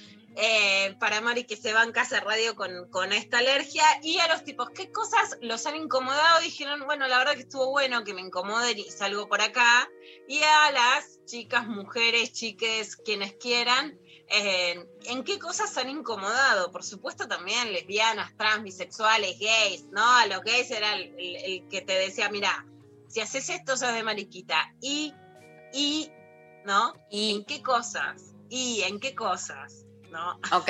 Para Mari que se banca hacer radio con esta alergia. Y a los tipos, ¿qué cosas los han incomodado? Dijeron, bueno, la verdad que estuvo bueno que me incomoden y salgo por acá. Y a las chicas, mujeres, chiques, quienes quieran, ¿en qué cosas han incomodado? Por supuesto también lesbianas, trans, bisexuales, gays, ¿no? A los gays era el que te decía, mirá, si haces esto sos de mariquita. Y, ¿no? ¿Y en qué cosas? ¿Y en qué cosas? No. Ok,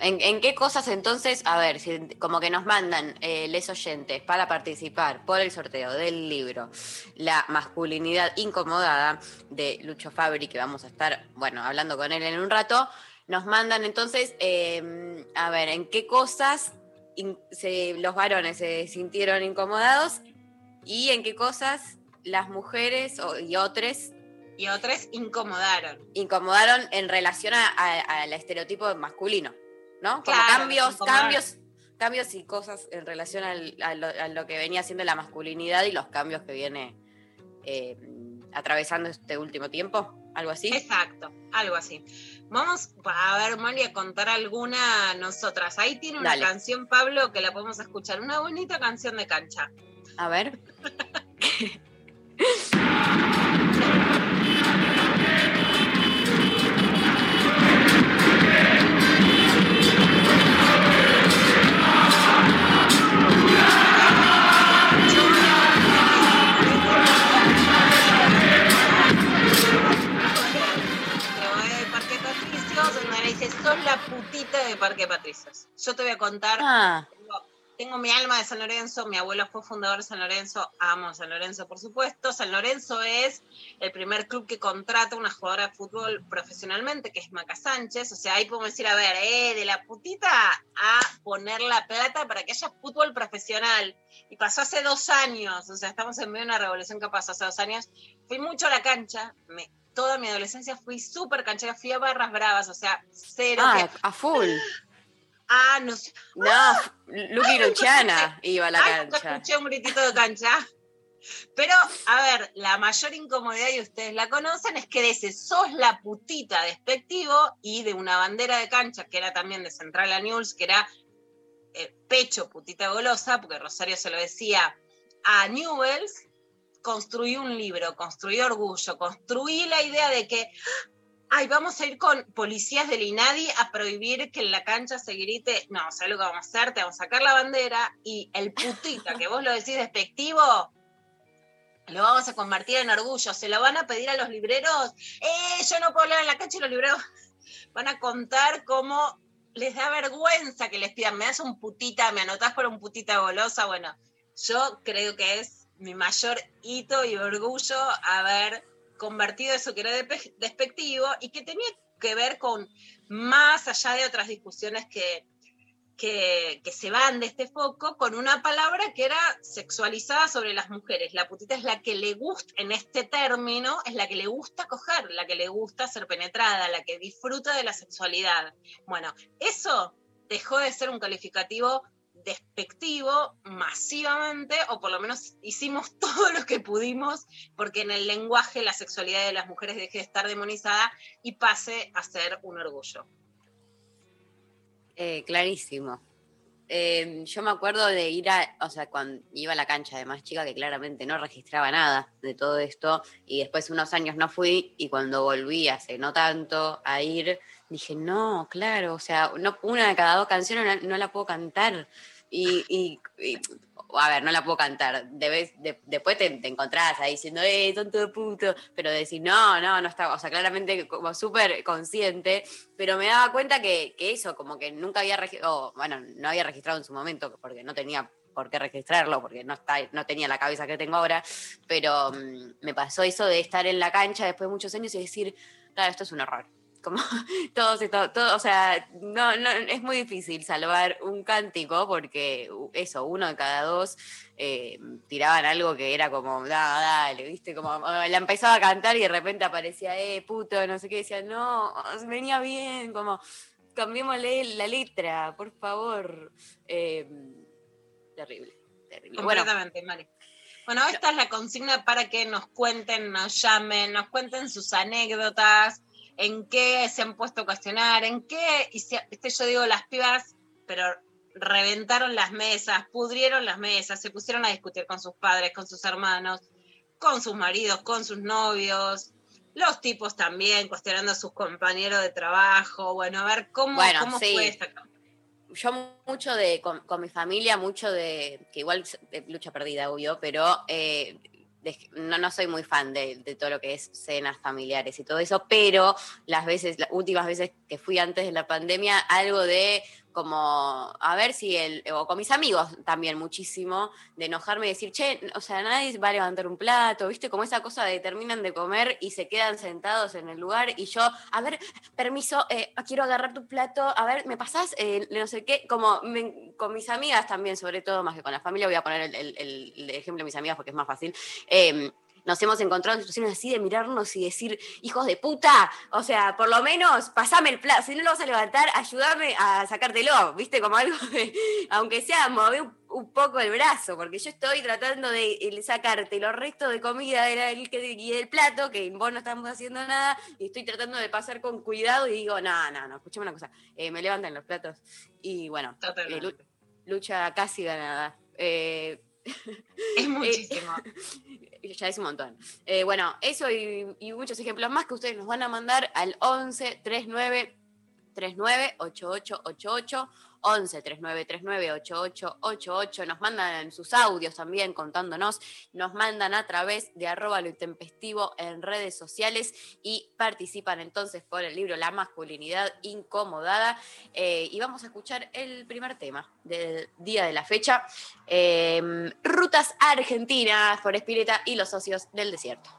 ¿en qué cosas entonces? A ver, si, como que nos mandan les oyentes para participar por el sorteo del libro La masculinidad incomodada de Lucho Fabri, que vamos a estar, bueno, hablando con él en un rato. Nos mandan entonces, a ver, ¿en qué cosas los varones se sintieron incomodados? ¿Y en qué cosas las mujeres y otros? Y otras incomodaron. Incomodaron en relación al estereotipo masculino, ¿no? Como claro, cambios y cosas en relación a lo que venía siendo la masculinidad y los cambios que viene atravesando este último tiempo, algo así. Exacto, algo así. Vamos a ver, Mari, a contar alguna a nosotras. Ahí tiene una canción, Pablo, que la podemos escuchar. Una bonita canción de cancha. A ver. Sos la putita de Parque Patricios. Yo te voy a contar, tengo mi alma de San Lorenzo, mi abuelo fue fundador de San Lorenzo, amo a San Lorenzo, por supuesto. San Lorenzo es el primer club que contrata una jugadora de fútbol profesionalmente, que es Maca Sánchez. O sea, ahí podemos decir, a ver, de la putita a poner la plata para que haya fútbol profesional. Y pasó hace 2 años, o sea, estamos en medio de una revolución que pasó hace 2 años. Fui mucho a la cancha, toda mi adolescencia fui súper canchera, fui a barras bravas, o sea, cero. A full. No sé. No, Luqui Luchana iba a la cancha. No escuché un gritito de cancha. Pero, a ver, la mayor incomodidad, y ustedes la conocen, es que de ese sos la putita despectivo y de una bandera de cancha, que era también de Central a Newell's, que era pecho putita golosa, porque Rosario se lo decía a Newell's. Construí un libro, construí orgullo, construí la idea de que vamos a ir con policías del INADI a prohibir que en la cancha se grite, no, ¿sabes lo que vamos a hacer? Te vamos a sacar la bandera y el putita, que vos lo decís despectivo, lo vamos a convertir en orgullo. Se lo van a pedir a los libreros. Yo no puedo hablar en la cancha y los libreros van a contar cómo les da vergüenza que les pidan, me das un putita, me anotás por un putita golosa. Bueno, yo creo que es mi mayor hito y orgullo haber convertido eso que era despectivo y que tenía que ver con, más allá de otras discusiones que se van de este foco, con una palabra que era sexualizada sobre las mujeres. La putita es la que le gusta, en este término, es la que le gusta coger, la que le gusta ser penetrada, la que disfruta de la sexualidad. Bueno, eso dejó de ser un calificativo despectivo masivamente, o por lo menos hicimos todo lo que pudimos porque en el lenguaje la sexualidad de las mujeres deje de estar demonizada y pase a ser un orgullo. Clarísimo. Yo me acuerdo de ir a, o sea, cuando iba a la cancha de más chica, que claramente no registraba nada de todo esto, y después unos años no fui, y cuando volví hace no tanto a ir, dije, no, claro, o sea, no, una de cada dos canciones no la puedo cantar, y a ver, no la puedo cantar, después te encontrás ahí diciendo, tonto de puto, pero decir, no estaba, o sea, claramente como súper consciente, pero me daba cuenta que eso, como que nunca había registrado, bueno, no había registrado en su momento, porque no tenía por qué registrarlo, porque no tenía la cabeza que tengo ahora, pero me pasó eso de estar en la cancha después de muchos años y decir, claro, esto es un horror. Como todo, o sea, no, es muy difícil salvar un cántico porque eso, uno de cada dos tiraban algo que era como, dale, viste, como la empezaba a cantar y de repente aparecía, puto, no sé qué, decía, no, venía bien, como, cambiémosle la letra, por favor. Terrible. Completamente, Mari. Bueno, esta es la consigna para que nos cuenten, nos llamen, nos cuenten sus anécdotas, en qué se han puesto a cuestionar, en qué, y si, yo digo las pibas, pero reventaron las mesas, pudrieron las mesas, se pusieron a discutir con sus padres, con sus hermanos, con sus maridos, con sus novios, los tipos también, cuestionando a sus compañeros de trabajo, bueno, a ver cómo sí. Fue esta. Yo mucho con mi familia, mucho de, que igual lucha perdida, obvio, pero... No soy muy fan de todo lo que es cenas familiares y todo eso, pero las últimas veces que fui antes de la pandemia, algo de como, a ver si o con mis amigos también muchísimo, de enojarme y decir, che, o sea, nadie va a levantar un plato, ¿viste? Como esa cosa de terminan de comer y se quedan sentados en el lugar y yo, a ver, permiso, quiero agarrar tu plato, a ver, ¿me pasás? No sé qué, como con mis amigas también, sobre todo, más que con la familia, voy a poner el ejemplo de mis amigas porque es más fácil, nos hemos encontrado en situaciones así de mirarnos y decir, hijos de puta, o sea, por lo menos pasame el plato, si no lo vas a levantar, ayúdame a sacártelo, ¿viste? Como algo de, aunque sea, mover un poco el brazo, porque yo estoy tratando de sacarte los restos de comida y del plato, que vos no estamos haciendo nada, y estoy tratando de pasar con cuidado, y digo, no, escuchame una cosa, me levantan los platos, y bueno, lucha casi ganada. Es muchísimo. Ya es un montón. Bueno, eso y muchos ejemplos más que ustedes nos van a mandar al 11 39 39 88 88, 11 39 39 88 88. Nos mandan sus audios también contándonos, nos mandan a través de @lointempestivo en redes sociales y participan entonces por el libro La masculinidad incomodada, y vamos a escuchar el primer tema del día de la fecha, Rutas Argentinas por Spinetta y los Socios del Desierto.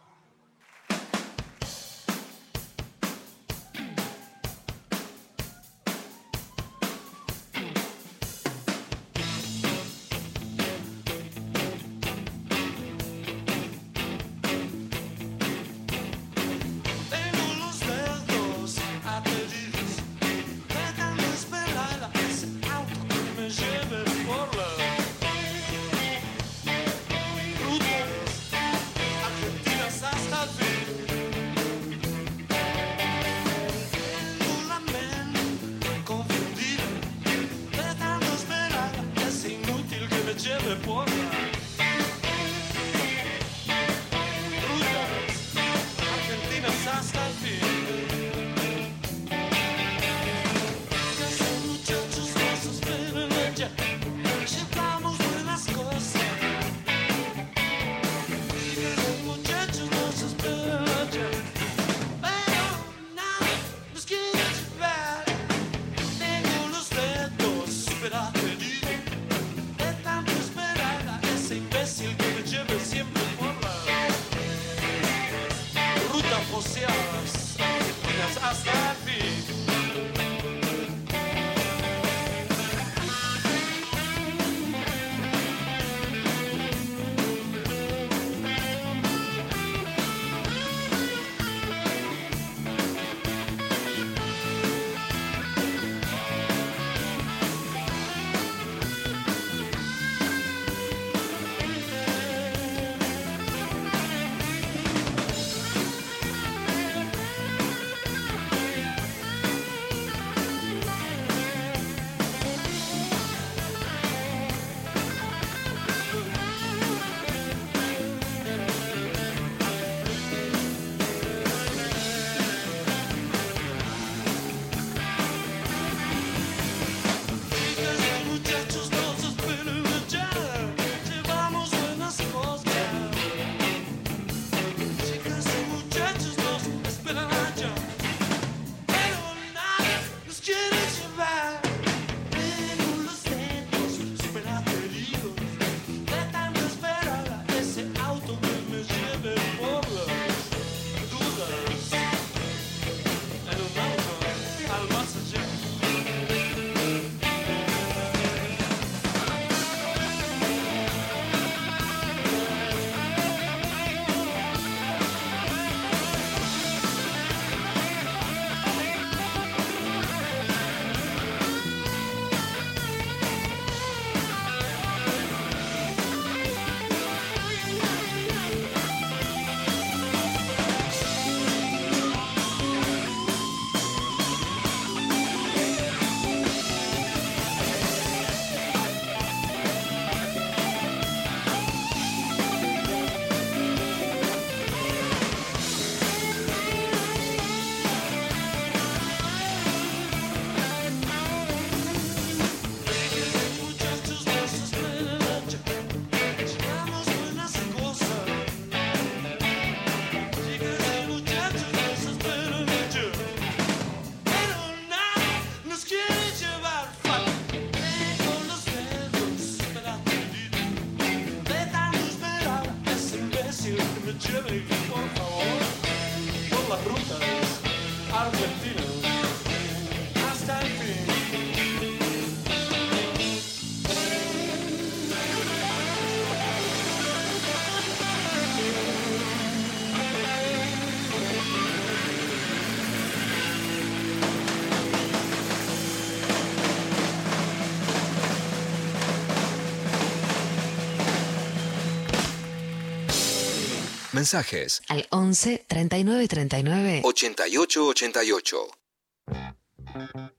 Mensajes al 11 39 39 88 88.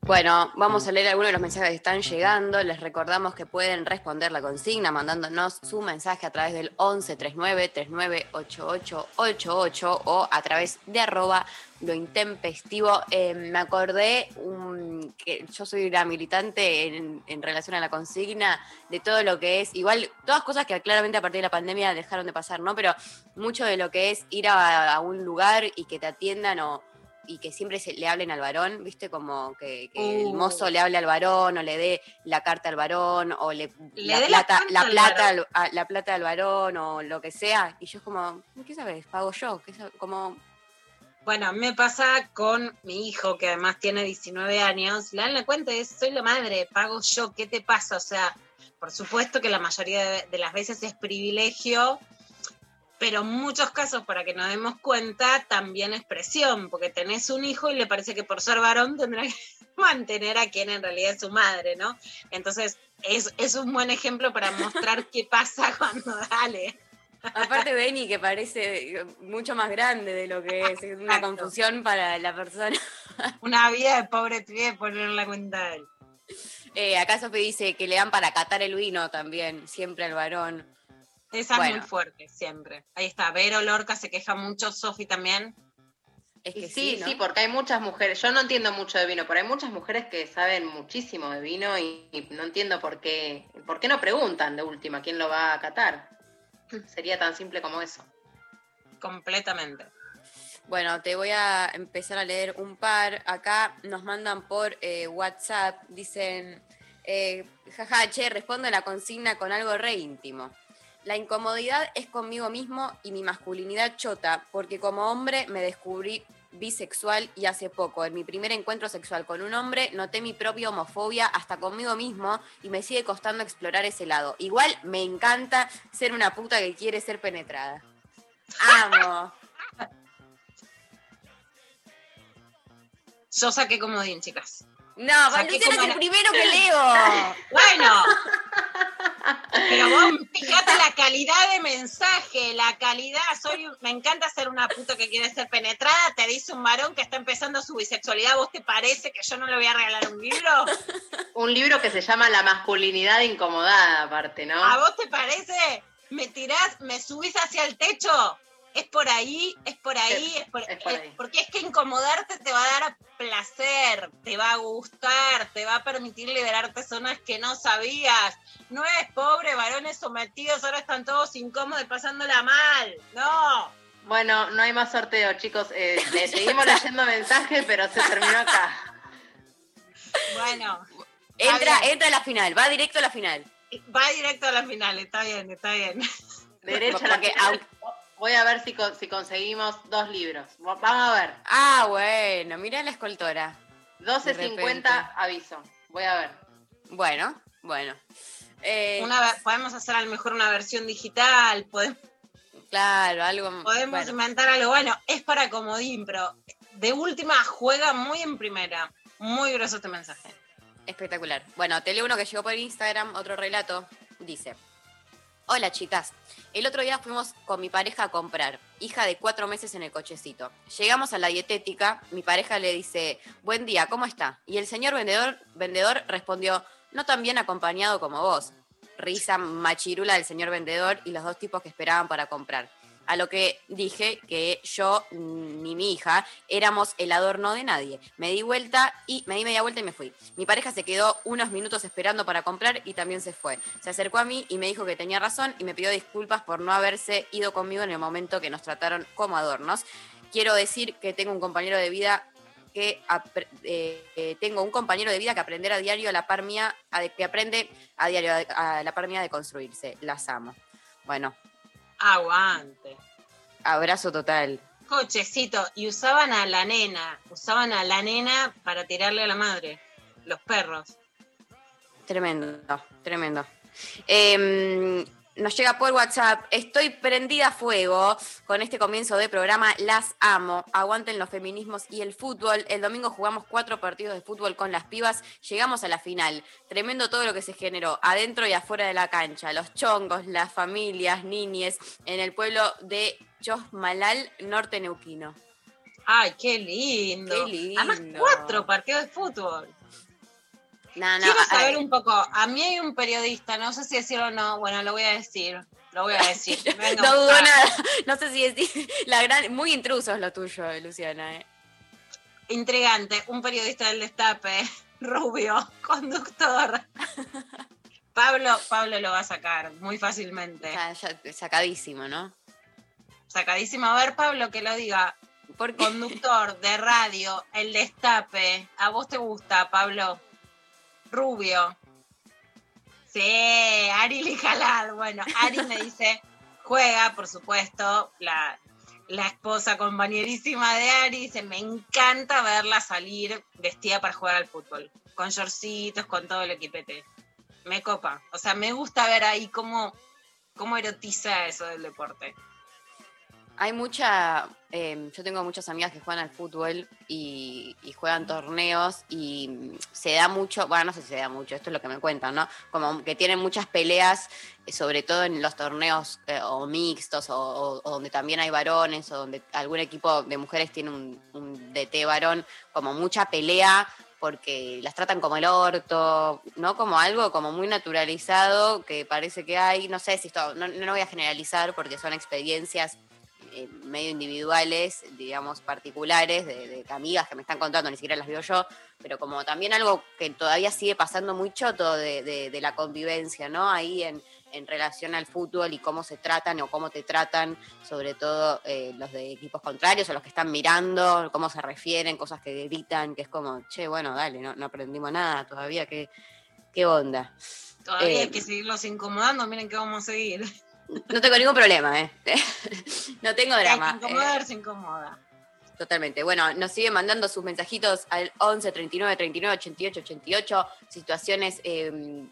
Bueno, vamos a leer algunos de los mensajes que están llegando. Les recordamos que pueden responder la consigna mandándonos su mensaje a través del 11 39 39 88 88 o a través de @lointempestivo. Me acordé que yo soy una militante en relación a la consigna de todo lo que es, igual todas cosas que claramente a partir de la pandemia dejaron de pasar, ¿no? Pero mucho de lo que es ir a un lugar y que te atiendan y que siempre le hablen al varón, ¿viste? Como que el mozo le hable al varón, o le dé la carta al varón, o la plata al varón, o lo que sea. Y yo es como, ¿qué sabes? Pago yo. Como... Bueno, me pasa con mi hijo, que además tiene 19 años, le dan la cuenta de soy la madre, pago yo, ¿qué te pasa? O sea, por supuesto que la mayoría de las veces es privilegio, pero en muchos casos, para que nos demos cuenta, también es presión, porque tenés un hijo y le parece que por ser varón tendrá que mantener a quien en realidad es su madre, ¿no? Entonces, es un buen ejemplo para mostrar qué pasa cuando dale. Aparte Benny, que parece mucho más grande de lo que es una confusión para la persona. Una vida de pobre pibe poner la cuenta de él. Acá Sofi dice que le dan para catar el vino también, siempre al varón. Esa es muy fuerte, siempre. Ahí está, Vero Lorca se queja mucho, Sofi también. Es que sí, ¿no? Sí, porque hay muchas mujeres, yo no entiendo mucho de vino, pero hay muchas mujeres que saben muchísimo de vino y no entiendo por qué no preguntan de última quién lo va a catar. Sería tan simple como eso. Completamente. Bueno, te voy a empezar a leer un par. Acá nos mandan por WhatsApp, dicen, jaja, che, respondo la consigna con algo re íntimo. La incomodidad es conmigo mismo y mi masculinidad chota, porque como hombre me descubrí bisexual y hace poco, en mi primer encuentro sexual con un hombre, noté mi propia homofobia hasta conmigo mismo y me sigue costando explorar ese lado. Igual me encanta ser una puta que quiere ser penetrada. Amo. Yo saqué comodín, chicas. No, Valenciano es el primero que leo. Bueno. Pero vos fijate la calidad de mensaje, la calidad. Me encanta ser una puta que quiere ser penetrada. Te dice un varón que está empezando su bisexualidad. ¿Vos te parece que yo no le voy a regalar un libro? Un libro que se llama La masculinidad incomodada, aparte, ¿no? ¿A vos te parece? ¿Me tirás? ¿Me subís hacia el techo? Es por ahí. Porque es que incomodarte te va a dar placer, te va a gustar, te va a permitir liberarte zonas que no sabías. No es pobre, varones sometidos, ahora están todos incómodos y pasándola mal. No. Bueno, no hay más sorteo, chicos. Le seguimos leyendo mensajes, pero se terminó acá. Bueno. Entra a la final, va directo a la final. Va directo a la final, está bien. Derecho a la final. Voy a ver si conseguimos 2 libros. Vamos a ver. Ah, bueno, mirá la escultora. 12:50 aviso. Voy a ver. Bueno, bueno. Podemos hacer a lo mejor una versión digital. Podemos, claro, algo. Podemos inventar algo. Bueno, es para comodín, pero de última juega muy en primera. Muy grueso este mensaje. Espectacular. Bueno, te leo uno que llegó por Instagram, otro relato. Dice: hola chicas, el otro día fuimos con mi pareja a comprar, hija de 4 meses en el cochecito. Llegamos a la dietética, mi pareja le dice: buen día, ¿cómo está? Y el señor vendedor respondió: no tan bien acompañado como vos. Risa machirula del señor vendedor y los dos tipos que esperaban para comprar. A lo que dije que yo ni mi hija éramos el adorno de nadie. Me di media vuelta y me fui. Mi pareja se quedó unos minutos esperando para comprar y también se fue. Se acercó a mí y me dijo que tenía razón y me pidió disculpas por no haberse ido conmigo en el momento que nos trataron como adornos. Quiero decir que tengo un compañero de vida que aprender a diario a la par mía, que aprende a diario a la par mía de construirse. Las amo. Bueno. Aguante. Abrazo total. Cochecito. Y usaban a la nena para tirarle a la madre. Los perros. Tremendo. Nos llega por WhatsApp: estoy prendida a fuego con este comienzo de programa, las amo, aguanten los feminismos y el fútbol, el domingo jugamos 4 partidos de fútbol con las pibas, llegamos a la final, tremendo todo lo que se generó, adentro y afuera de la cancha, los chongos, las familias, niñes, en el pueblo de Chosmalal, norte neuquino. ¡Ay, qué lindo! Qué lindo. Además, 4 partidos de fútbol. No, quiero saber un poco, a mí hay un periodista, no sé si decirlo o no, bueno, lo voy a decir. Venga, no dudo nada, no sé si decir, muy intruso es lo tuyo, Luciana. Intrigante, un periodista del Destape, rubio, conductor. Pablo lo va a sacar muy fácilmente. Ya, sacadísimo, ¿no? Sacadísimo, a ver, Pablo, que lo diga. Por conductor de radio, el Destape, ¿a vos te gusta, Pablo? Rubio. Sí, Ari Lijalad. Bueno, Ari me dice, juega, por supuesto, la esposa compañerísima de Ari. Dice, me encanta verla salir vestida para jugar al fútbol. Con shortcitos, con todo el equipete. Me copa. O sea, me gusta ver ahí cómo erotiza eso del deporte. Hay yo tengo muchas amigas que juegan al fútbol y juegan torneos y se da mucho, bueno, no sé si se da mucho, esto es lo que me cuentan, ¿no? Como que tienen muchas peleas, sobre todo en los torneos o mixtos o donde también hay varones o donde algún equipo de mujeres tiene un DT varón, como mucha pelea porque las tratan como el orto, ¿no? Como algo como muy naturalizado que parece que hay, no sé si esto, no voy a generalizar porque son experiencias medio individuales, digamos, particulares, de amigas que me están contando, ni siquiera las veo yo, pero como también algo que todavía sigue pasando muy choto de la convivencia, ¿no? Ahí en relación al fútbol y cómo se tratan o cómo te tratan, sobre todo los de equipos contrarios o los que están mirando, cómo se refieren, cosas que gritan, que es como, che, bueno, dale, no aprendimos nada todavía, ¿qué onda? Todavía hay que seguirlos incomodando, miren que vamos a seguir. No tengo ningún problema, ¿eh? No tengo drama. Se incomoda. Totalmente. Bueno, nos siguen mandando sus mensajitos al 11 39 39 88 88. Situaciones,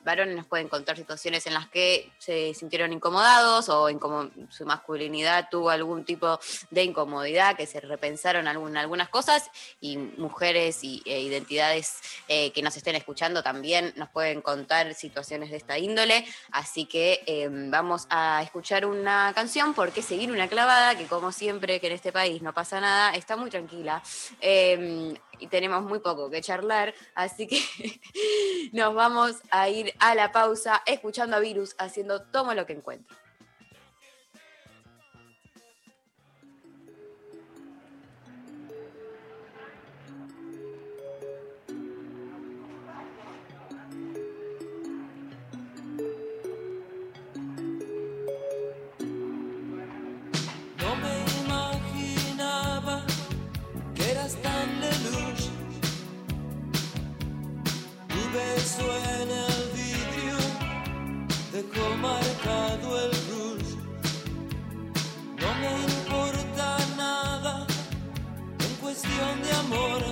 varones nos pueden contar situaciones en las que se sintieron incomodados o en cómo su masculinidad tuvo algún tipo de incomodidad, que se repensaron algunas cosas. Y mujeres y identidades que nos estén escuchando también nos pueden contar situaciones de esta índole. Así que vamos a escuchar una canción, porque seguir una clavada, que como siempre que en este país no pasa nada, está muy tranquila y tenemos muy poco que charlar, así que nos vamos a ir a la pausa escuchando a Virus haciendo Tomo lo que encuentro. En el vidrio dejó marcado el rush. No me importa nada en cuestión de amor.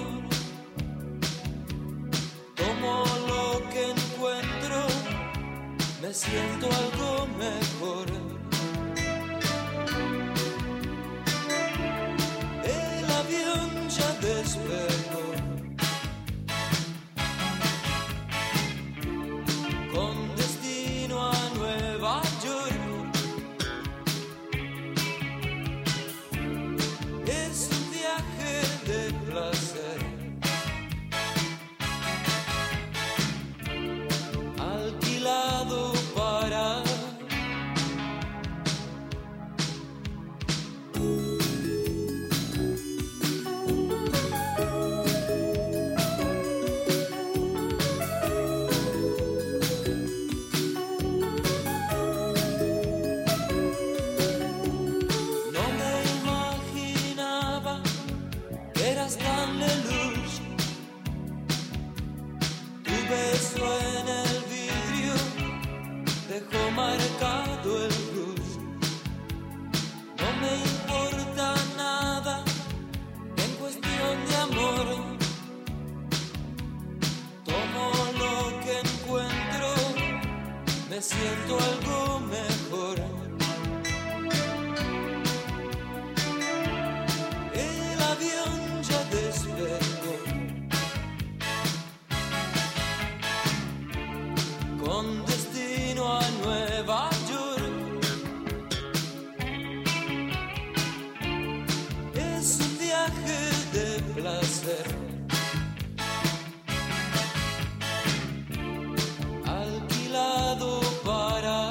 me siento algo mejor. El avión ya despertó. Con destino a Nueva York. Es un viaje de placer. Alquilado para marcado el cruz. No me importa nada en cuestión de amor. Tomo lo que encuentro, me siento algo mejor. El avión ya despertó. Con destino a Nueva York. Es un viaje de placer. Alquilado para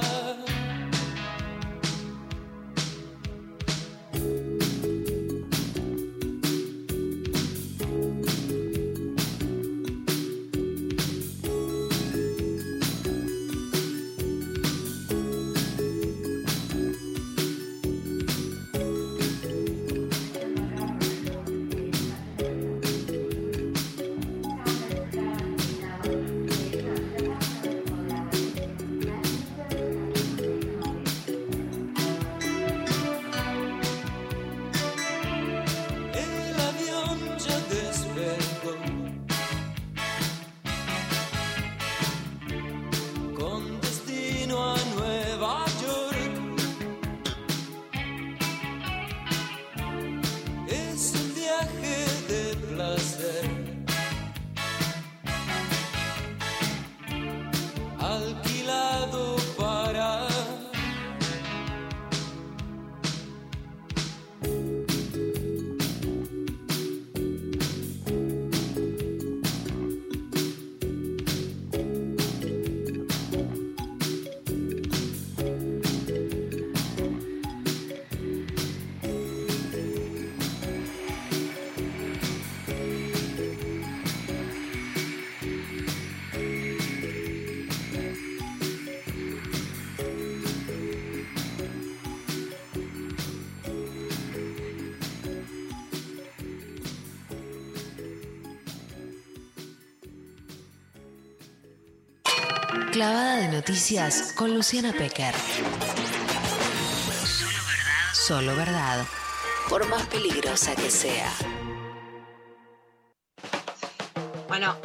Clavada de Noticias con Luciana Pecker. Solo verdad, por más peligrosa que sea. Bueno,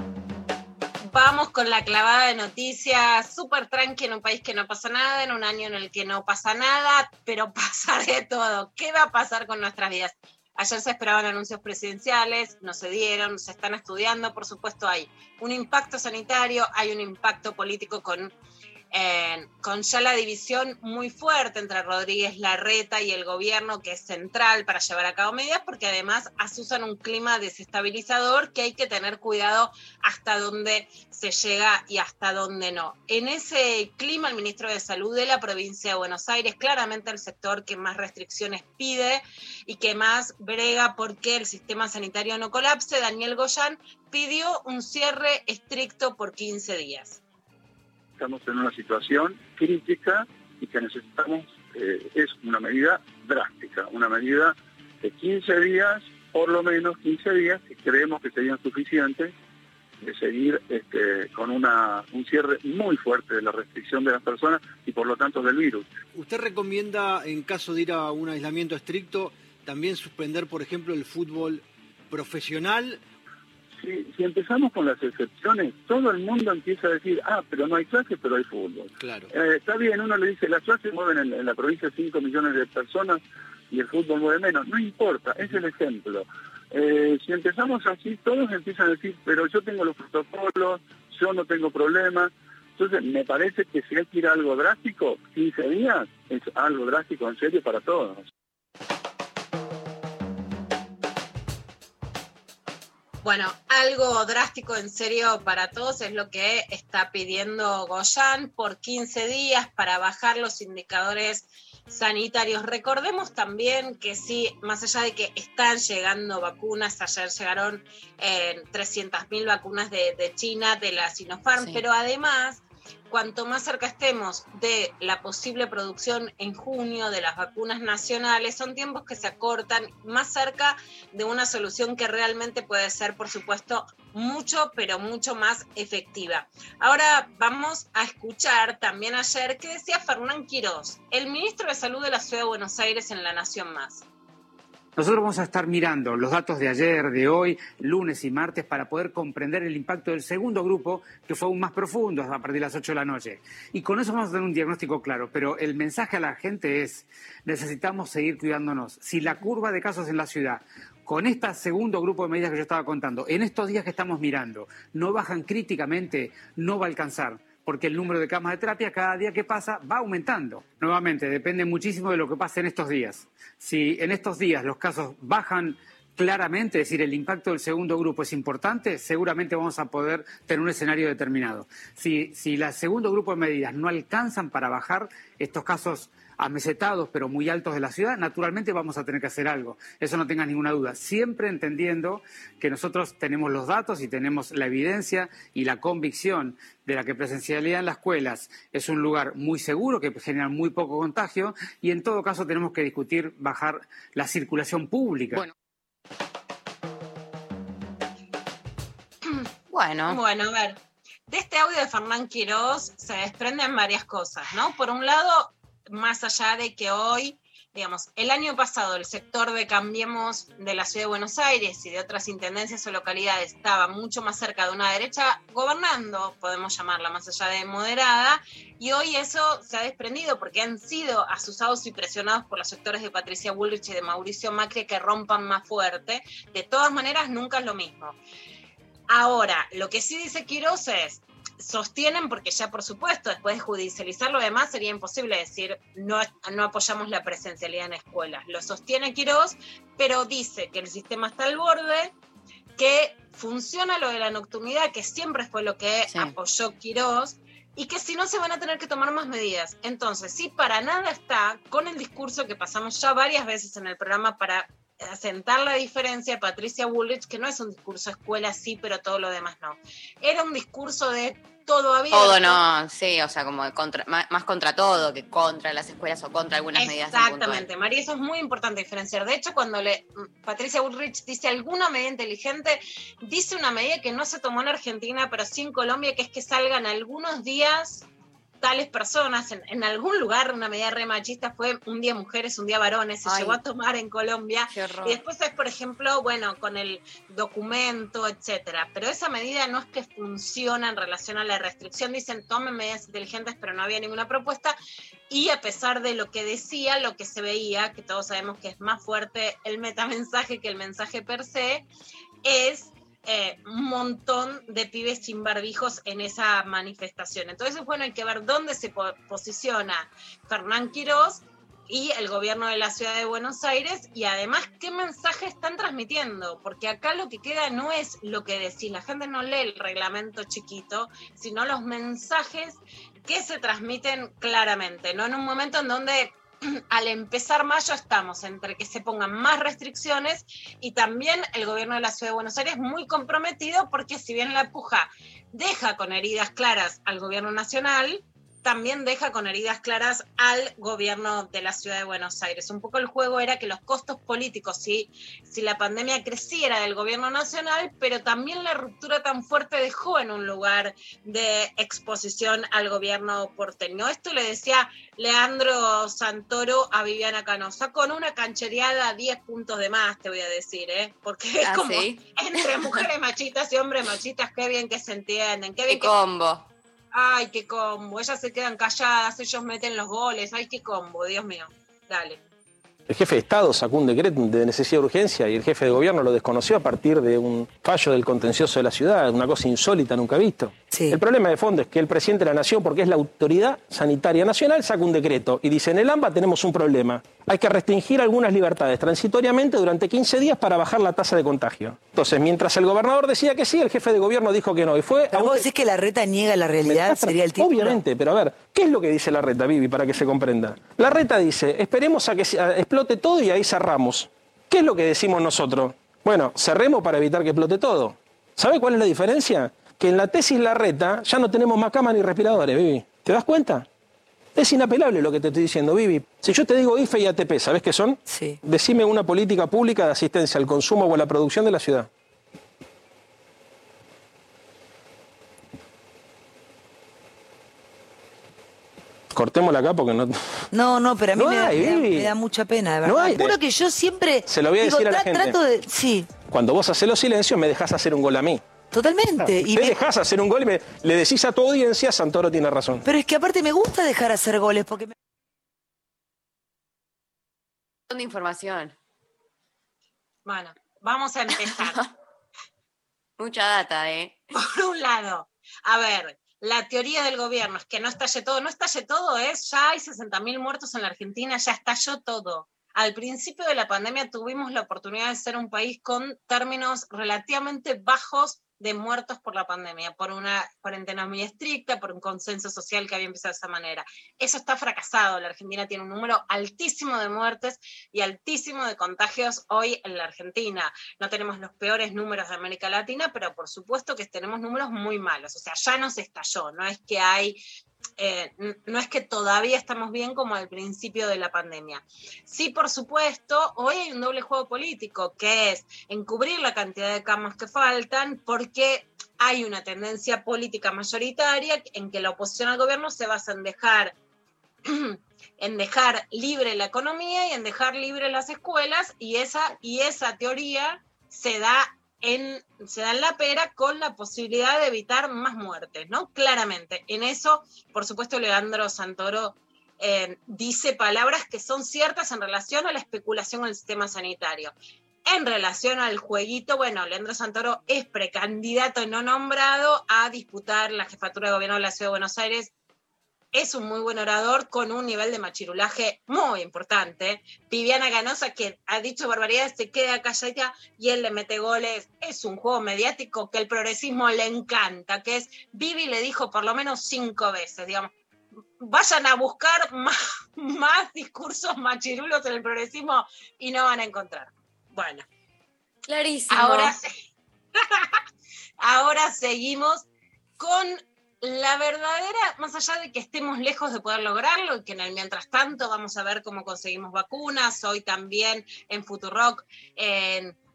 vamos con la clavada de noticias, súper tranqui en un país que no pasa nada, en un año en el que no pasa nada, pero pasa de todo. ¿Qué va a pasar con nuestras vidas? Ayer se esperaban anuncios presidenciales, no se dieron, se están estudiando. Por supuesto hay un impacto sanitario, hay un impacto político con ya la división muy fuerte entre Rodríguez Larreta y el gobierno, que es central para llevar a cabo medidas, porque además asusan un clima desestabilizador que hay que tener cuidado hasta dónde se llega y hasta dónde no. En ese clima, el ministro de Salud de la provincia de Buenos Aires, claramente el sector que más restricciones pide y que más brega porque el sistema sanitario no colapse, Daniel Gollán, pidió un cierre estricto por 15 días. Estamos en una situación crítica y que necesitamos, es una medida drástica, una medida de 15 días, por lo menos 15 días, que creemos que serían suficientes, de seguir con un cierre muy fuerte de la restricción de las personas y por lo tanto del virus. ¿Usted recomienda, en caso de ir a un aislamiento estricto, también suspender, por ejemplo, el fútbol profesional? si empezamos con las excepciones, todo el mundo empieza a decir, ah, pero no hay clases, pero hay fútbol. Claro. Está bien, uno le dice, las clases mueven en la provincia 5 millones de personas y el fútbol mueve menos. No importa, es el ejemplo. Si empezamos así, todos empiezan a decir, pero yo tengo los protocolos, yo no tengo problemas. Entonces, me parece que si hay que ir a algo drástico, 15 días es algo drástico en serio para todos. Bueno, algo drástico en serio para todos es lo que está pidiendo Gollán por 15 días para bajar los indicadores sanitarios. Recordemos también que sí, más allá de que están llegando vacunas, ayer llegaron 300.000 vacunas de China, de la Sinopharm, sí. Pero además, cuanto más cerca estemos de la posible producción en junio de las vacunas nacionales, son tiempos que se acortan más cerca de una solución que realmente puede ser, por supuesto, mucho, pero mucho más efectiva. Ahora vamos a escuchar también ayer qué decía Fernán Quirós, el ministro de Salud de la Ciudad de Buenos Aires en La Nación Más. Nosotros vamos a estar mirando los datos de ayer, de hoy, lunes y martes, para poder comprender el impacto del segundo grupo, que fue aún más profundo, a partir de las 8 de la noche. Y con eso vamos a tener un diagnóstico claro, pero el mensaje a la gente es, necesitamos seguir cuidándonos. Si la curva de casos en la ciudad, con este segundo grupo de medidas que yo estaba contando, en estos días que estamos mirando, no bajan críticamente, no va a alcanzar. Porque el número de camas de terapia cada día que pasa va aumentando. Nuevamente, depende muchísimo de lo que pase en estos días. Si en estos días los casos bajan claramente, es decir, el impacto del segundo grupo es importante, seguramente vamos a poder tener un escenario determinado. Si el segundo grupo de medidas no alcanzan para bajar estos casos amesetados, pero muy altos de la ciudad, naturalmente vamos a tener que hacer algo. Eso no tengas ninguna duda. Siempre entendiendo que nosotros tenemos los datos y tenemos la evidencia y la convicción de la que presencialidad en las escuelas es un lugar muy seguro, que genera muy poco contagio, y en todo caso tenemos que discutir bajar la circulación pública. Bueno, a ver. De este audio de Fernán Quirós se desprenden varias cosas, ¿no? Por un lado, más allá de que hoy, digamos, el año pasado el sector de Cambiemos de la Ciudad de Buenos Aires y de otras intendencias o localidades estaba mucho más cerca de una derecha gobernando, podemos llamarla más allá de moderada, y hoy eso se ha desprendido porque han sido asusados y presionados por los sectores de Patricia Bullrich y de Mauricio Macri que rompan más fuerte. De todas maneras, nunca es lo mismo. Ahora, lo que sí dice Quirós es, sostienen, porque ya por supuesto después de judicializar lo demás sería imposible decir no apoyamos la presencialidad en escuelas, lo sostiene Quirós, pero dice que el sistema está al borde, que funciona lo de la nocturnidad, que siempre fue lo que sí apoyó Quirós, y que si no se van a tener que tomar más medidas. Entonces, sí, para nada está con el discurso que pasamos ya varias veces en el programa para asentar la diferencia, Patricia Bullrich, que no es un discurso escuela sí, pero todo lo demás no. Era un discurso de todo abierto. Todo no, sí, o sea, como más contra todo que contra las escuelas o contra algunas medidas. Exactamente, María, eso es muy importante diferenciar. De hecho, cuando Patricia Bullrich dice alguna medida inteligente, dice una medida que no se tomó en Argentina, pero sí en Colombia, que es que salgan algunos días tales personas, en algún lugar una medida re machista fue un día mujeres, un día varones, se llegó a tomar en Colombia, y después es, por ejemplo, bueno, con el documento, etcétera, pero esa medida no es que funciona en relación a la restricción, dicen tomen medidas inteligentes, pero no había ninguna propuesta, y a pesar de lo que decía, lo que se veía, que todos sabemos que es más fuerte el metamensaje que el mensaje per se, es un montón de pibes sin barbijos en esa manifestación. Entonces, bueno, hay que ver dónde se posiciona Fernán Quirós y el gobierno de la Ciudad de Buenos Aires, y además qué mensaje están transmitiendo, porque acá lo que queda no es lo que decís, la gente no lee el reglamento chiquito, sino los mensajes que se transmiten claramente, ¿no? En un momento en donde al empezar mayo estamos entre que se pongan más restricciones y también el gobierno de la Ciudad de Buenos Aires muy comprometido porque si bien la puja deja con heridas claras al gobierno nacional, también deja con heridas claras al gobierno de la Ciudad de Buenos Aires. Un poco el juego era que los costos políticos, si la pandemia creciera del gobierno nacional, pero también la ruptura tan fuerte dejó en un lugar de exposición al gobierno porteño. Esto le decía Leandro Santoro a Viviana Canosa, con una canchereada 10 puntos de más, te voy a decir, porque es como entre mujeres machistas y hombres machistas, qué bien que se entienden, qué bien combo. Ay, qué combo, ellas se quedan calladas, ellos meten los goles, ay, qué combo, Dios mío, dale. El jefe de Estado sacó un decreto de necesidad de urgencia y el jefe de gobierno lo desconoció a partir de un fallo del contencioso de la ciudad, una cosa insólita, nunca visto. Sí. El problema de fondo es que el presidente de la Nación, porque es la autoridad sanitaria nacional, saca un decreto y dice, en el AMBA tenemos un problema. Hay que restringir algunas libertades transitoriamente durante 15 días para bajar la tasa de contagio. Entonces, mientras el gobernador decía que sí, el jefe de gobierno dijo que no. Y fue. ¿Pero vos decís que Larreta niega la realidad? ¿Sería el título? Obviamente, pero a ver, ¿qué es lo que dice Larreta, Vivi, para que se comprenda? Larreta dice, esperemos a que explote todo y ahí cerramos. ¿Qué es lo que decimos nosotros? Bueno, cerremos para evitar que explote todo. ¿Sabe cuál es la diferencia? Que en la tesis Larreta ya no tenemos más camas ni respiradores, Vivi. ¿Te das cuenta? Es inapelable lo que te estoy diciendo, Vivi. Si yo te digo IFE y ATP, ¿sabés qué son? Sí. Decime una política pública de asistencia al consumo o a la producción de la ciudad. Cortémosla acá porque no... No, pero a mí no me da mucha pena, de verdad. No hay. Juro que yo siempre... Se lo voy a decir a la gente. Trato de... Sí. Cuando vos hacés los silencios, me dejás hacer un gol a mí. Totalmente. Y me dejás hacer un gol y le decís a tu audiencia, Santoro tiene razón. Pero es que aparte me gusta dejar hacer goles porque... de información. Bueno, vamos a empezar. Mucha data, Por un lado, a ver, la teoría del gobierno es que no estalle todo. No estalle todo es, ya hay 60.000 muertos en la Argentina, ya estalló todo. Al principio de la pandemia tuvimos la oportunidad de ser un país con términos relativamente bajos de muertos por la pandemia, por una cuarentena muy estricta, por un consenso social que había empezado de esa manera. Eso está fracasado. La Argentina tiene un número altísimo de muertes y altísimo de contagios hoy en la Argentina. No tenemos los peores números de América Latina, pero por supuesto que tenemos números muy malos. O sea, ya nos estalló. No es que hay... no es que todavía estamos bien como al principio de la pandemia. Sí, por supuesto, hoy hay un doble juego político, que es encubrir la cantidad de camas que faltan, porque hay una tendencia política mayoritaria en que la oposición al gobierno se basa en dejar libre la economía y en dejar libre las escuelas, y esa teoría se da en la pera con la posibilidad de evitar más muertes, ¿no? Claramente. En eso, por supuesto, Leandro Santoro dice palabras que son ciertas en relación a la especulación del sistema sanitario. En relación al jueguito, bueno, Leandro Santoro es precandidato no nombrado a disputar la jefatura de gobierno de la Ciudad de Buenos Aires. Es un muy buen orador con un nivel de machirulaje muy importante. Viviana Canosa, que ha dicho barbaridades, se queda calladita y él le mete goles. Es un juego mediático que el progresismo le encanta, que es Vivi le dijo por lo menos 5 veces, digamos. Vayan a buscar más discursos machirulos en el progresismo y no van a encontrar. Bueno. Clarísimo. Ahora seguimos con... La verdadera, más allá de que estemos lejos de poder lograrlo y que en el mientras tanto vamos a ver cómo conseguimos vacunas, hoy también en Futurock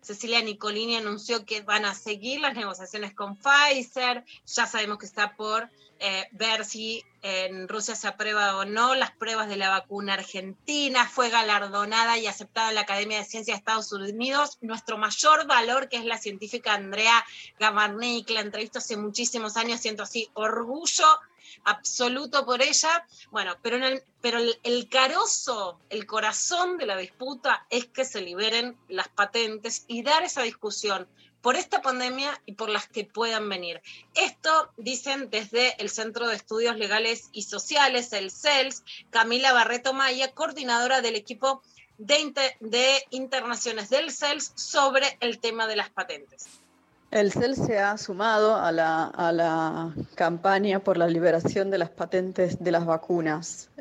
Cecilia Nicolini anunció que van a seguir las negociaciones con Pfizer, ya sabemos que está por ver si en Rusia se aprueba o no las pruebas de la vacuna argentina, fue galardonada y aceptada en la Academia de Ciencias de Estados Unidos, nuestro mayor valor, que es la científica Andrea Gamarnik, la entrevisto hace muchísimos años, siento así orgullo absoluto por ella, bueno, pero el carozo, el corazón de la disputa es que se liberen las patentes y dar esa discusión por esta pandemia y por las que puedan venir. Esto dicen desde el Centro de Estudios Legales y Sociales, el CELS, Camila Barreto Maya, coordinadora del equipo de internaciones del CELS sobre el tema de las patentes. El CELS se ha sumado a la campaña por la liberación de las patentes de las vacunas.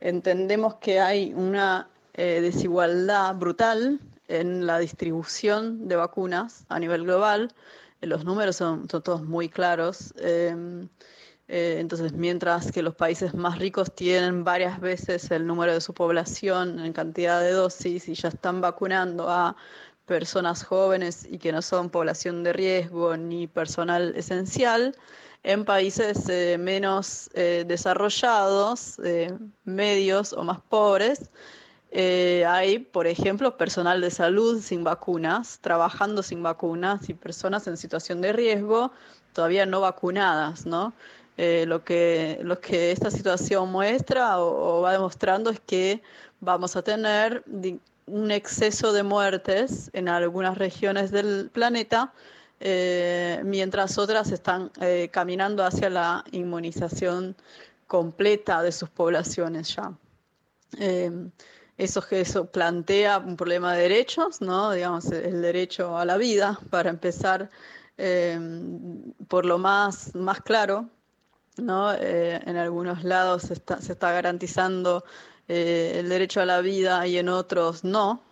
Entendemos que hay una desigualdad brutal en la distribución de vacunas a nivel global. Los números son todos muy claros. Entonces, mientras que los países más ricos tienen varias veces el número de su población en cantidad de dosis y ya están vacunando a personas jóvenes y que no son población de riesgo ni personal esencial, en países menos desarrollados, medios o más pobres, hay, por ejemplo, personal de salud sin vacunas, trabajando sin vacunas y personas en situación de riesgo todavía no vacunadas, ¿no? Lo que esta situación muestra o va demostrando es que vamos a tener un exceso de muertes en algunas regiones del planeta, mientras otras están caminando hacia la inmunización completa de sus poblaciones ya. Eso plantea un problema de derechos, ¿no? Digamos, el derecho a la vida, para empezar por lo más claro, ¿no? En algunos lados se está garantizando el derecho a la vida y en otros no.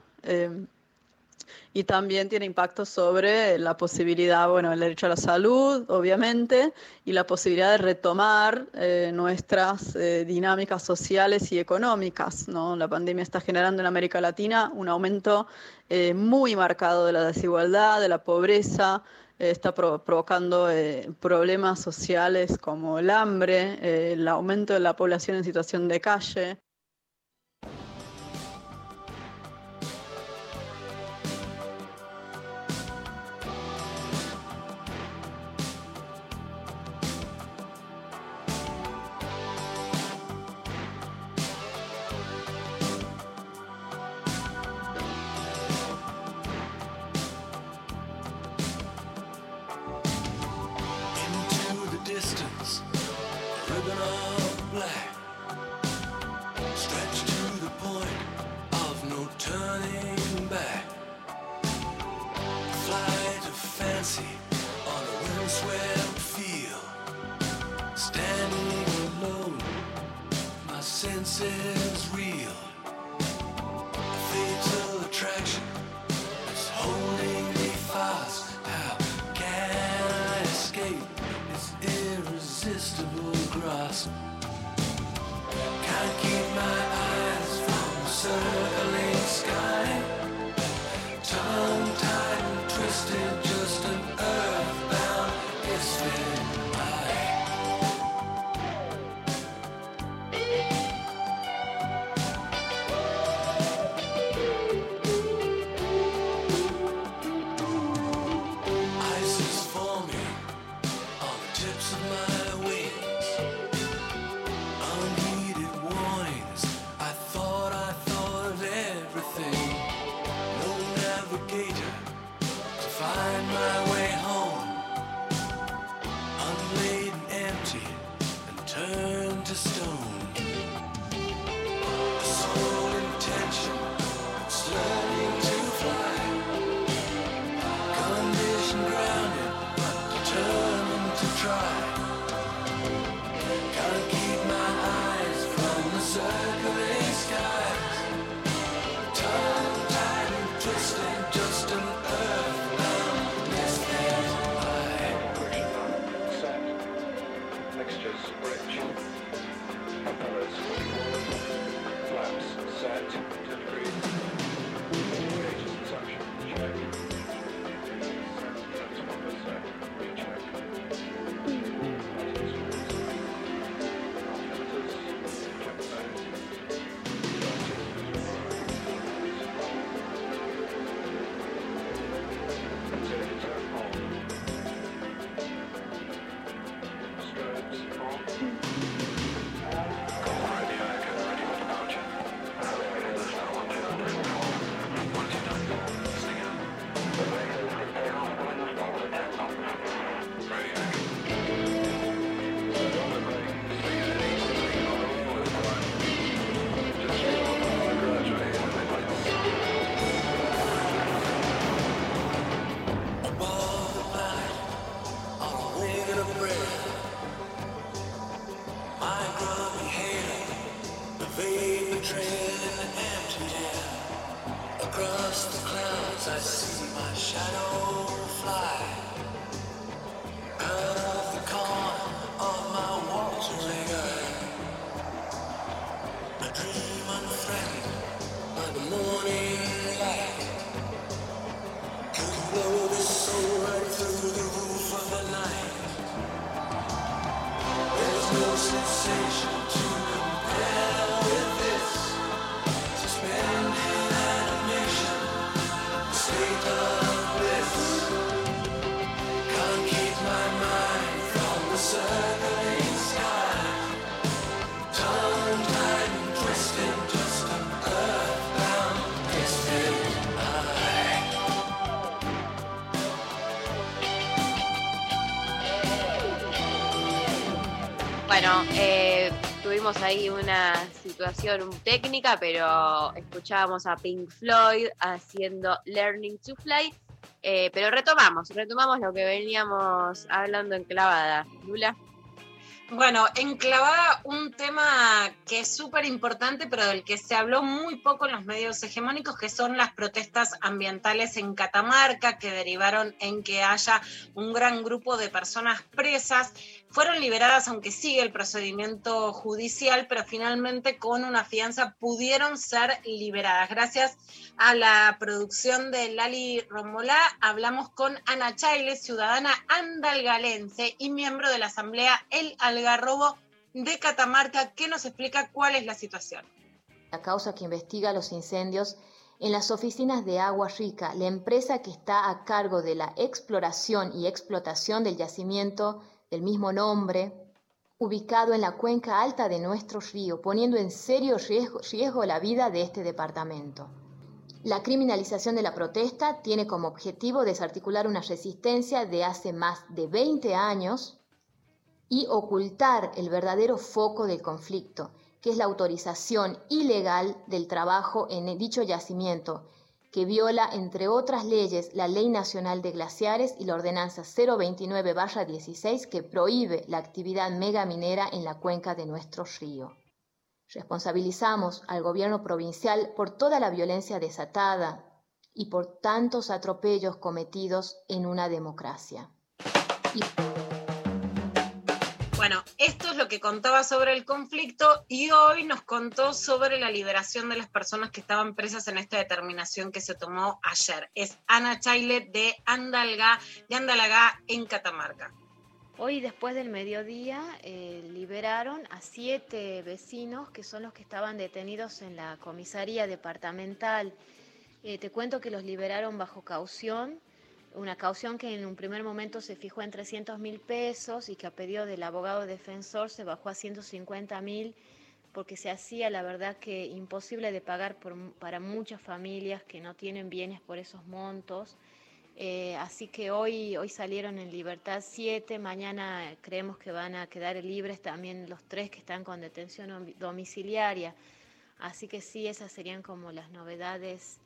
Y también tiene impacto sobre la posibilidad, bueno, el derecho a la salud, obviamente, y la posibilidad de retomar nuestras dinámicas sociales y económicas, ¿no? La pandemia está generando en América Latina un aumento muy marcado de la desigualdad, de la pobreza, está provocando problemas sociales como el hambre, el aumento de la población en situación de calle. Bueno, tuvimos ahí una situación técnica, pero escuchábamos a Pink Floyd haciendo Learning to Fly, pero retomamos lo que veníamos hablando en Clavada. Lula. Bueno, en Clavada un tema que es súper importante, pero del que se habló muy poco en los medios hegemónicos, que son las protestas ambientales en Catamarca, que derivaron en que haya un gran grupo de personas presas. Fueron liberadas, aunque sigue el procedimiento judicial, pero finalmente con una fianza pudieron ser liberadas. Gracias a la producción de Lali Romolá, hablamos con Ana Chávez, ciudadana andalgalense y miembro de la Asamblea El Algarrobo de Catamarca, que nos explica cuál es la situación. La causa que investiga los incendios en las oficinas de Agua Rica, la empresa que está a cargo de la exploración y explotación del yacimiento del mismo nombre, ubicado en la cuenca alta de nuestro río, poniendo en serio riesgo la vida de este departamento. La criminalización de la protesta tiene como objetivo desarticular una resistencia de hace más de 20 años y ocultar el verdadero foco del conflicto, que es la autorización ilegal del trabajo en dicho yacimiento, que viola, entre otras leyes, la Ley Nacional de Glaciares y la Ordenanza 029/16, que prohíbe la actividad megaminera en la cuenca de nuestro río. Responsabilizamos al gobierno provincial por toda la violencia desatada y por tantos atropellos cometidos en una democracia. Bueno, esto es lo que contaba sobre el conflicto y hoy nos contó sobre la liberación de las personas que estaban presas en esta determinación que se tomó ayer. Es Ana Chailet de Andalgalá en Catamarca. Hoy, después del mediodía, liberaron a 7 vecinos que son los que estaban detenidos en la comisaría departamental. Te cuento que los liberaron bajo caución. Una caución que en un primer momento se fijó en 300.000 pesos y que a pedido del abogado defensor se bajó a 150.000 porque se hacía, la verdad, que imposible de pagar para muchas familias que no tienen bienes por esos montos. Así que hoy salieron en libertad 7, mañana creemos que van a quedar libres también los 3 que están con detención domiciliaria. Así que sí, esas serían como las novedades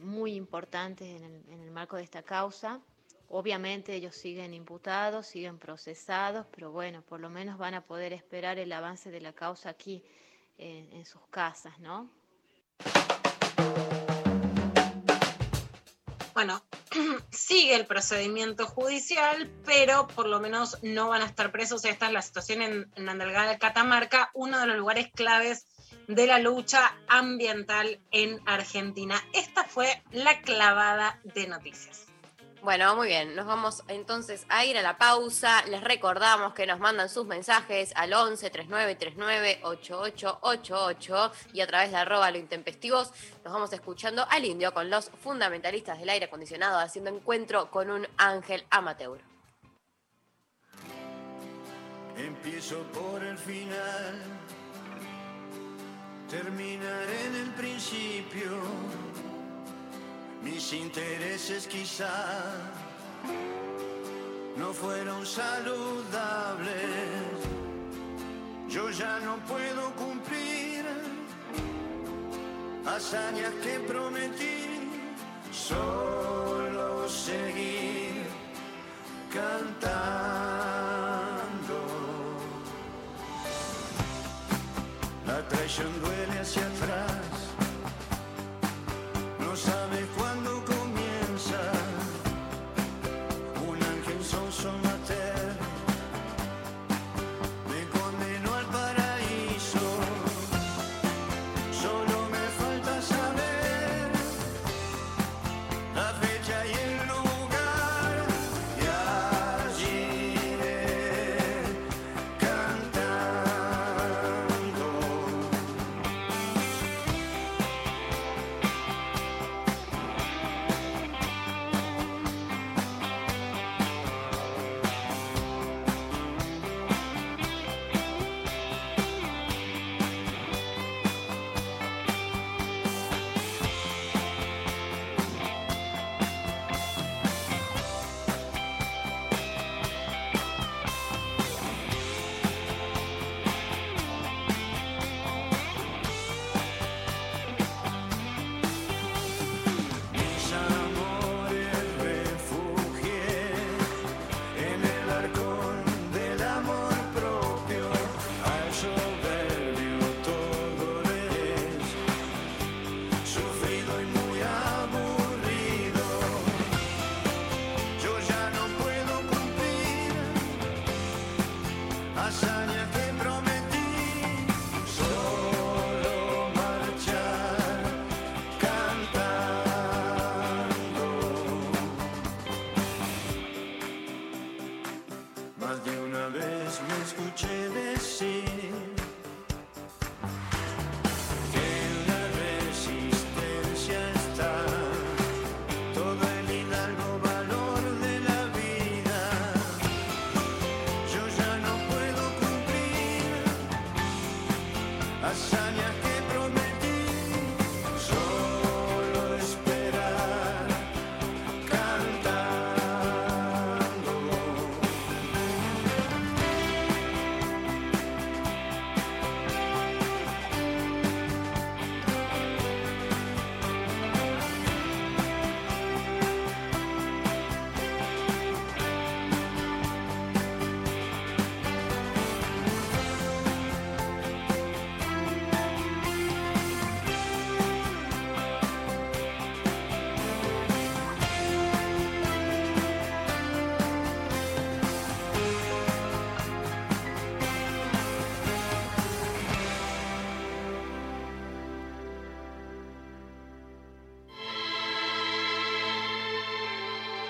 muy importantes en el marco de esta causa. Obviamente ellos siguen imputados, siguen procesados, pero bueno, por lo menos van a poder esperar el avance de la causa aquí en sus casas, ¿no? Bueno, sigue el procedimiento judicial, pero por lo menos no van a estar presos. Esta es la situación en Andalgalá, Catamarca, uno de los lugares claves de la lucha ambiental en Argentina. Esta fue la Clavada de noticias. Bueno, muy bien, nos vamos entonces a ir a la pausa. Les recordamos que nos mandan sus mensajes al 11 39 39 88 88 y a través de @lointempestivos nos vamos escuchando al Indio con los fundamentalistas del aire acondicionado haciendo encuentro con un ángel amateur. Empiezo por el final, terminaré en el principio. Mis intereses quizá no fueron saludables. Yo ya no puedo cumplir hazañas que prometí. Solo seguir cantando. La traición duele hacia atrás. No sabe cuándo comienza. Un ángel sonsomater me condenó al paraíso. Solo me falta saber la fecha y el lugar. Y allí iré cantando.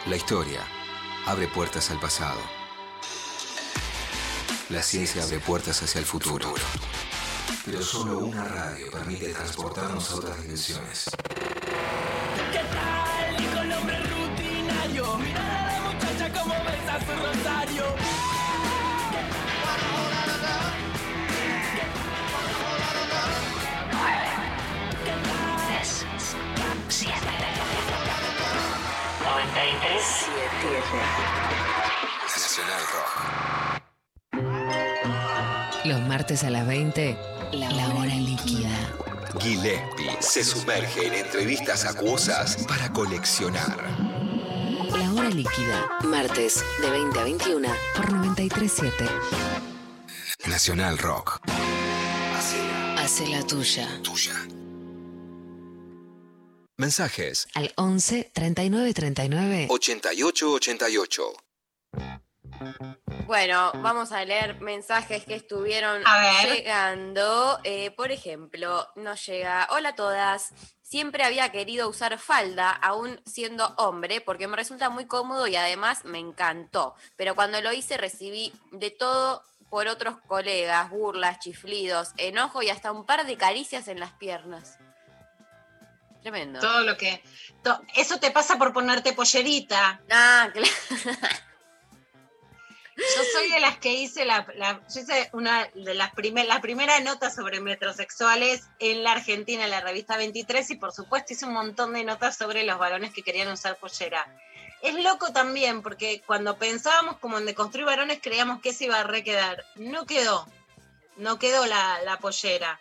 La historia abre puertas al pasado. La ciencia abre puertas hacia el futuro. Pero solo una radio permite transportarnos a otras dimensiones. ¿Qué tal? Hijo el hombre rutinario. Mirá a la muchacha como besa su rosario. Los martes a las 20, la hora líquida. Gillespie se sumerge en entrevistas acuosas para coleccionar. La hora líquida, martes de 20 a 21 por 93.7. Nacional Rock. Hace la tuya. Mensajes al 11 39 39 88 88. Bueno, vamos a leer mensajes que estuvieron llegando. Por ejemplo, nos llega: hola a todas. Siempre había querido usar falda, aún siendo hombre, porque me resulta muy cómodo y además me encantó. Pero cuando lo hice recibí de todo por otros colegas, burlas, chiflidos, enojo y hasta un par de caricias en las piernas. Tremendo. Todo lo que... eso te pasa por ponerte pollerita. Ah, claro. Yo soy de las que hice yo hice una de la primera nota sobre metrosexuales en la Argentina, en la revista 23, y por supuesto hice un montón de notas sobre los varones que querían usar pollera. Es loco también, porque cuando pensábamos como en deconstruir varones, creíamos que se iba a requedar. No quedó la pollera.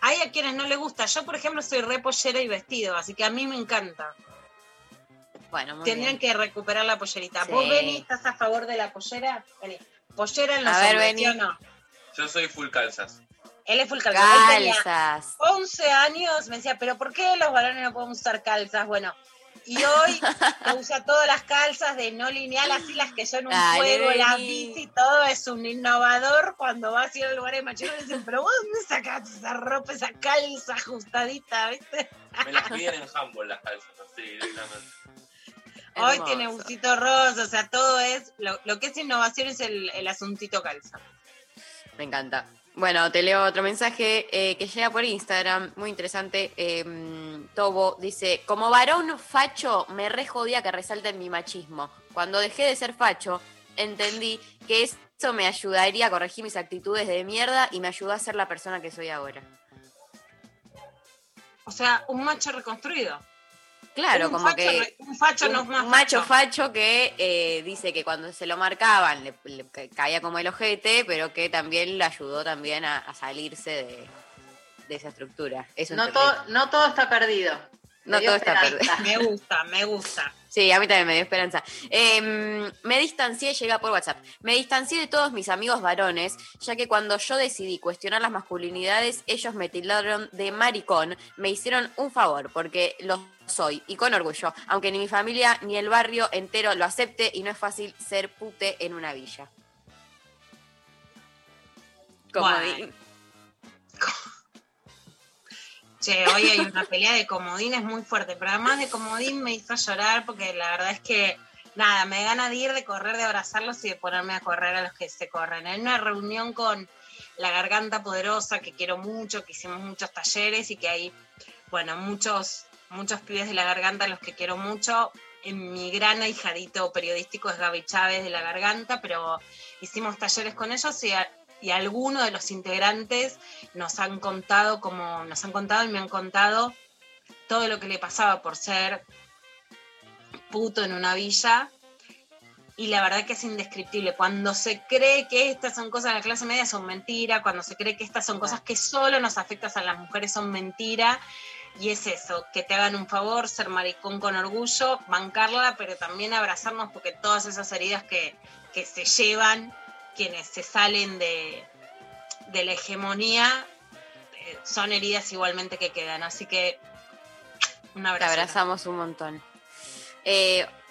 Hay a quienes no les gusta. Yo, por ejemplo, soy re pollera y vestido, así que a mí me encanta. Bueno, muy tendrían bien que recuperar la pollerita. Sí. ¿Vos, Beni, estás a favor de la pollera? Vení. ¿Pollera en los hombres, sí o no? Yo soy full calzas. Él es full calzas. Él tenía 11 años, me decía, ¿pero por qué los varones no podemos usar calzas? Bueno, y hoy usa todas las calzas de no lineal, así las que yo en un juego, la bici, todo es un innovador. Cuando vas a ir al lugar de machismo dicen, pero vos dónde sacás esa ropa, esa calza ajustadita, ¿viste? Me las piden en handball las calzas, así directamente. Hoy hermoso. Tiene busito rosa, o sea, todo es, lo que es innovación es el asuntito calza. Me encanta. Bueno, te leo otro mensaje que llega por Instagram, muy interesante. Tobo dice: como varón facho me re jodía que resalten mi machismo. Cuando dejé de ser facho, entendí que eso me ayudaría a corregir mis actitudes de mierda y me ayudó a ser la persona que soy ahora. O sea, un macho reconstruido. Claro, un como facho, que un facho no es más macho facho que dice que cuando se lo marcaban le caía como el ojete, pero que también le ayudó también a salirse de esa estructura. Es no todo está perdido. No todo esperanza. Está perdido. Me gusta. Sí, a mí también me dio esperanza. Me distancié, llega por WhatsApp. Me distancié de todos mis amigos varones, ya que cuando yo decidí cuestionar las masculinidades, ellos me tildaron de maricón. Me hicieron un favor, porque lo soy, y con orgullo, aunque ni mi familia ni el barrio entero lo acepte, y no es fácil ser pute en una villa. Comodín. Che, hoy hay una pelea de comodines muy fuerte, pero además de comodín me hizo llorar porque la verdad es que nada, me gana de ir, de correr, de abrazarlos y de ponerme a correr a los que se corren. En una reunión con La Garganta Poderosa, que quiero mucho, que hicimos muchos talleres y que hay, bueno, muchos pibes de La Garganta a los que quiero mucho. Mi gran ahijadito periodístico es Gaby Chávez de La Garganta, pero hicimos talleres con ellos y algunos de los integrantes nos han contado y me han contado todo lo que le pasaba por ser puto en una villa, y la verdad que es indescriptible. Cuando se cree que estas son cosas de la clase media, son mentira. Cuando se cree que estas son cosas que solo nos afectan a las mujeres, son mentira. Y es eso, que te hagan un favor, ser maricón con orgullo, bancarla, pero también abrazarnos, porque todas esas heridas que se llevan quienes se salen de la hegemonía son heridas igualmente que quedan. Así que un abrazo. Te abrazamos un montón.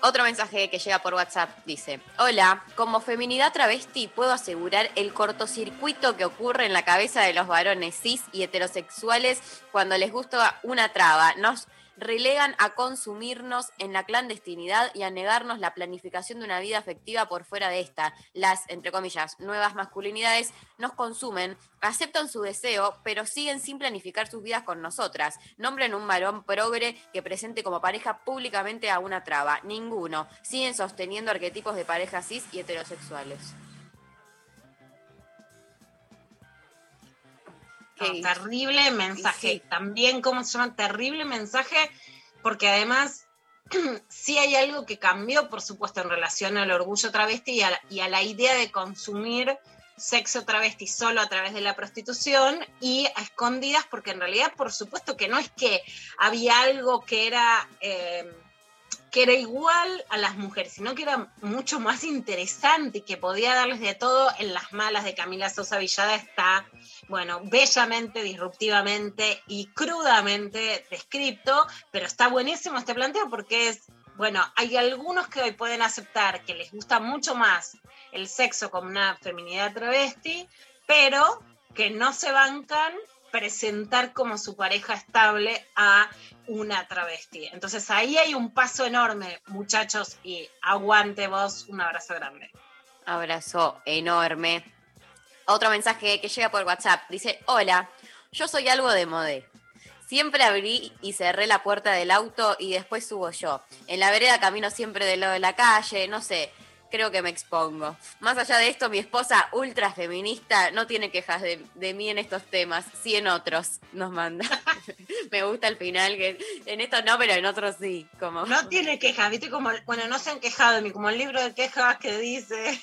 Otro mensaje que llega por WhatsApp dice: hola, como feminidad travesti puedo asegurar el cortocircuito que ocurre en la cabeza de los varones cis y heterosexuales cuando les gusta una traba. Nos relegan a consumirnos en la clandestinidad y a negarnos la planificación de una vida afectiva por fuera de esta. Las, entre comillas, nuevas masculinidades nos consumen, aceptan su deseo, pero siguen sin planificar sus vidas con nosotras. Nombren un varón progre que presente como pareja públicamente a una traba. Ninguno. Siguen sosteniendo arquetipos de parejas cis y heterosexuales. No, terrible mensaje, sí. También, ¿cómo se llama? Terrible mensaje, porque además sí hay algo que cambió, por supuesto, en relación al orgullo travesti y a la idea de consumir sexo travesti solo a través de la prostitución y a escondidas, porque en realidad, por supuesto, que no es que había algo que era igual a las mujeres, sino que era mucho más interesante y que podía darles de todo. En Las Malas de Camila Sosa Villada está, bueno, bellamente, disruptivamente y crudamente descrito, pero está buenísimo este planteo porque es, bueno, hay algunos que hoy pueden aceptar que les gusta mucho más el sexo como una feminidad travesti, pero que no se bancan presentar como su pareja estable a una travesti. Entonces ahí hay un paso enorme, muchachos, y aguante vos, un abrazo grande. Abrazo enorme. Otro mensaje que llega por WhatsApp dice: hola, yo soy algo de modé. Siempre abrí y cerré la puerta del auto y después subo yo. En la vereda camino siempre del lado de la calle, no sé, creo que me expongo. Más allá de esto, mi esposa ultra feminista no tiene quejas de mí en estos temas, sí en otros, nos manda. Me gusta el final, que en estos no, pero en otros sí. Como... no tiene quejas, viste, como, bueno, no se han quejado de mí, como el libro de quejas que dice.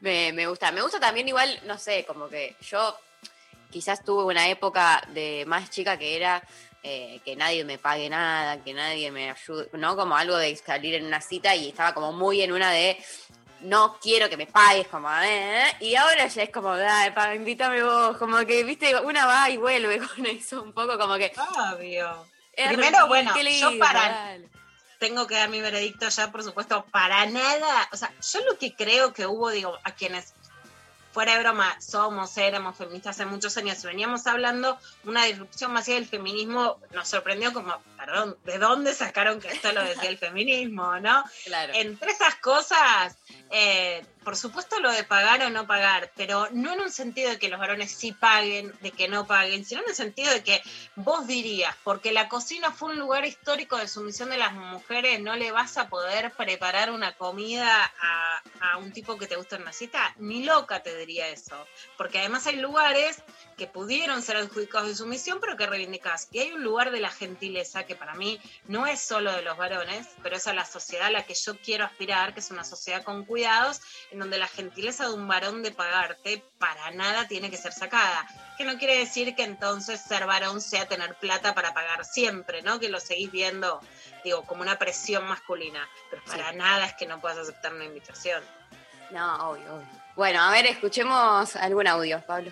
me gusta también igual, no sé, como que yo quizás tuve una época de más chica que era... que nadie me pague nada, que nadie me ayude, ¿no? Como algo de salir en una cita y estaba como muy en una de no quiero que me pagues, como y ahora ya es como, dale, invítame vos, como que, viste, una va y vuelve con eso un poco, como que obvio. Primero, bueno, yo tengo que dar mi veredicto ya, por supuesto, para nada, o sea, yo lo que creo que hubo, digo, a quienes fuera de broma, éramos feministas hace muchos años, veníamos hablando, una disrupción masiva del feminismo nos sorprendió como, perdón, ¿de dónde sacaron que esto lo decía el feminismo, no? Claro. Entre esas cosas, por supuesto lo de pagar o no pagar, pero no en un sentido de que los varones sí paguen, de que no paguen, sino en el sentido de que vos dirías, porque la cocina fue un lugar histórico de sumisión de las mujeres, no le vas a poder preparar una comida a un tipo que te gusta en una cita, ni loca te diría eso, porque además hay lugares que pudieron ser adjudicados de sumisión pero que reivindicás, y hay un lugar de la gentileza que para mí no es solo de los varones, pero es a la sociedad a la que yo quiero aspirar, que es una sociedad con cuidados, en donde la gentileza de un varón de pagarte para nada tiene que ser sacada, que no quiere decir que entonces ser varón sea tener plata para pagar siempre, ¿no? Que lo seguís viendo, digo, como una presión masculina, pero para nada es que no puedas aceptar una invitación. No, obvio. Bueno, a ver, escuchemos algún audio, Pablo.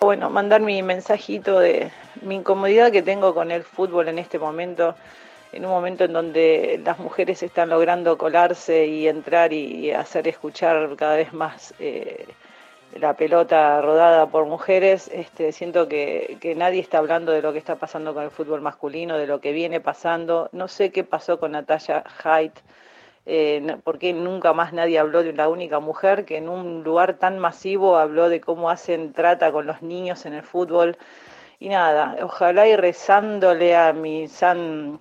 Bueno, mandar mi mensajito de mi incomodidad que tengo con el fútbol en este momento. en un momento en donde las mujeres están logrando colarse y entrar y hacer escuchar cada vez más la pelota rodada por mujeres, siento que nadie está hablando de lo que está pasando con el fútbol masculino, de lo que viene pasando. No sé qué pasó con Natacha Jaitt, porque nunca más nadie habló de la única mujer que en un lugar tan masivo habló de cómo hacen trata con los niños en el fútbol. Y nada, ojalá y rezándole a mi San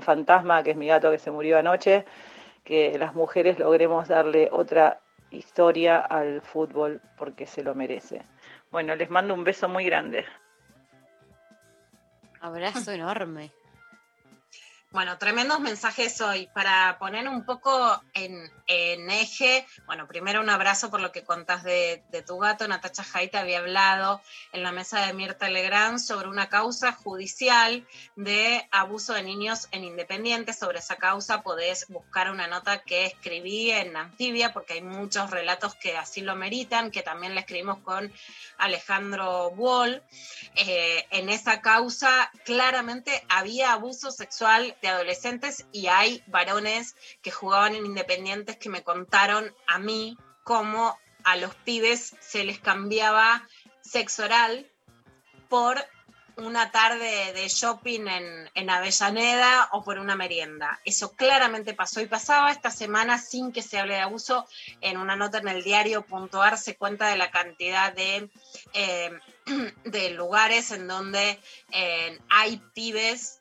Fantasma, que es mi gato que se murió anoche, que las mujeres logremos darle otra historia al fútbol porque se lo merece. Bueno, les mando un beso muy grande. Abrazo enorme. Bueno, tremendos mensajes hoy. Para poner un poco en eje, bueno, primero un abrazo por lo que contás de tu gato. Natacha Jaitt había hablado en la mesa de Mirta Legrand sobre una causa judicial de abuso de niños en Independiente. Sobre esa causa podés buscar una nota que escribí en Anfibia, porque hay muchos relatos que así lo meritan, que también la escribimos con Alejandro Wall. En esa causa claramente había abuso sexual de adolescentes y hay varones que jugaban en Independientes que me contaron a mí cómo a los pibes se les cambiaba sexo oral por una tarde de shopping en Avellaneda o por una merienda. Eso claramente pasó y pasaba esta semana sin que se hable de abuso. En una nota en el diario.ar se cuenta de la cantidad de lugares en donde hay pibes.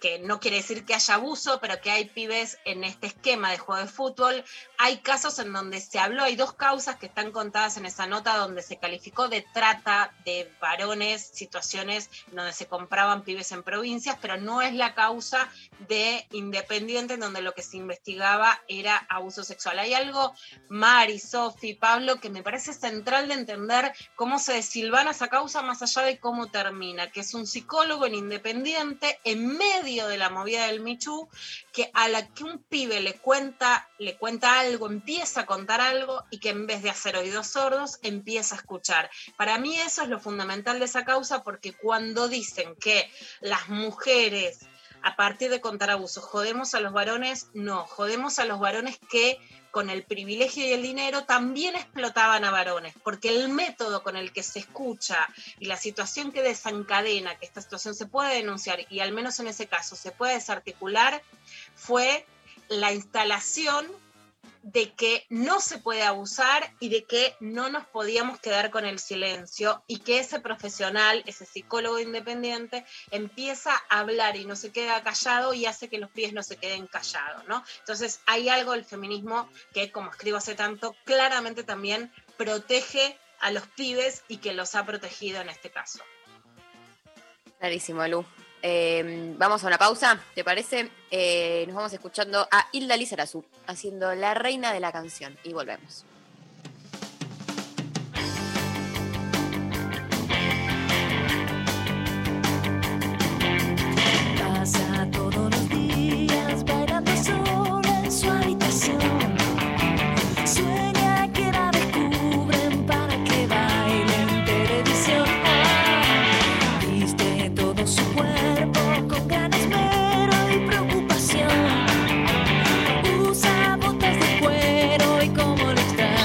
Que no quiere decir que haya abuso, pero que hay pibes en este esquema de juego de fútbol. Hay casos en donde se habló, hay dos causas que están contadas en esa nota donde se calificó de trata de varones, situaciones donde se compraban pibes en provincias, pero no es la causa de Independiente, en donde lo que se investigaba era abuso sexual. Hay algo, Mari, Sofi, Pablo, que me parece central de entender cómo se desilvana esa causa más allá de cómo termina, que es un psicólogo en Independiente, en medio de la movida del Michu, que a la que un pibe le cuenta algo, empieza a contar algo y que en vez de hacer oídos sordos empieza a escuchar. Para mí eso es lo fundamental de esa causa, porque cuando dicen que las mujeres a partir de contar abusos jodemos a los varones, no, jodemos a los varones que con el privilegio y el dinero también explotaban a varones, porque el método con el que se escucha y la situación que desencadena, que esta situación se puede denunciar y al menos en ese caso se puede desarticular, fue la instalación de que no se puede abusar y de que no nos podíamos quedar con el silencio, y que ese profesional, ese psicólogo Independiente, empieza a hablar y no se queda callado y hace que los pies no se queden callados, ¿no? Entonces hay algo del feminismo que, como escribo hace tanto, claramente también protege a los pibes y que los ha protegido en este caso. Clarísimo, Lu. Vamos a una pausa, ¿te parece? Nos vamos escuchando a Hilda Lizarazu haciendo La Reina de la Canción y volvemos. Pasa todos los días bailando sola en su habitación. Sueña que la descubren para que baile en televisión. Viste todo su cuerpo con gran esmero y preocupación. Usa botas de cuero y como lo extraño.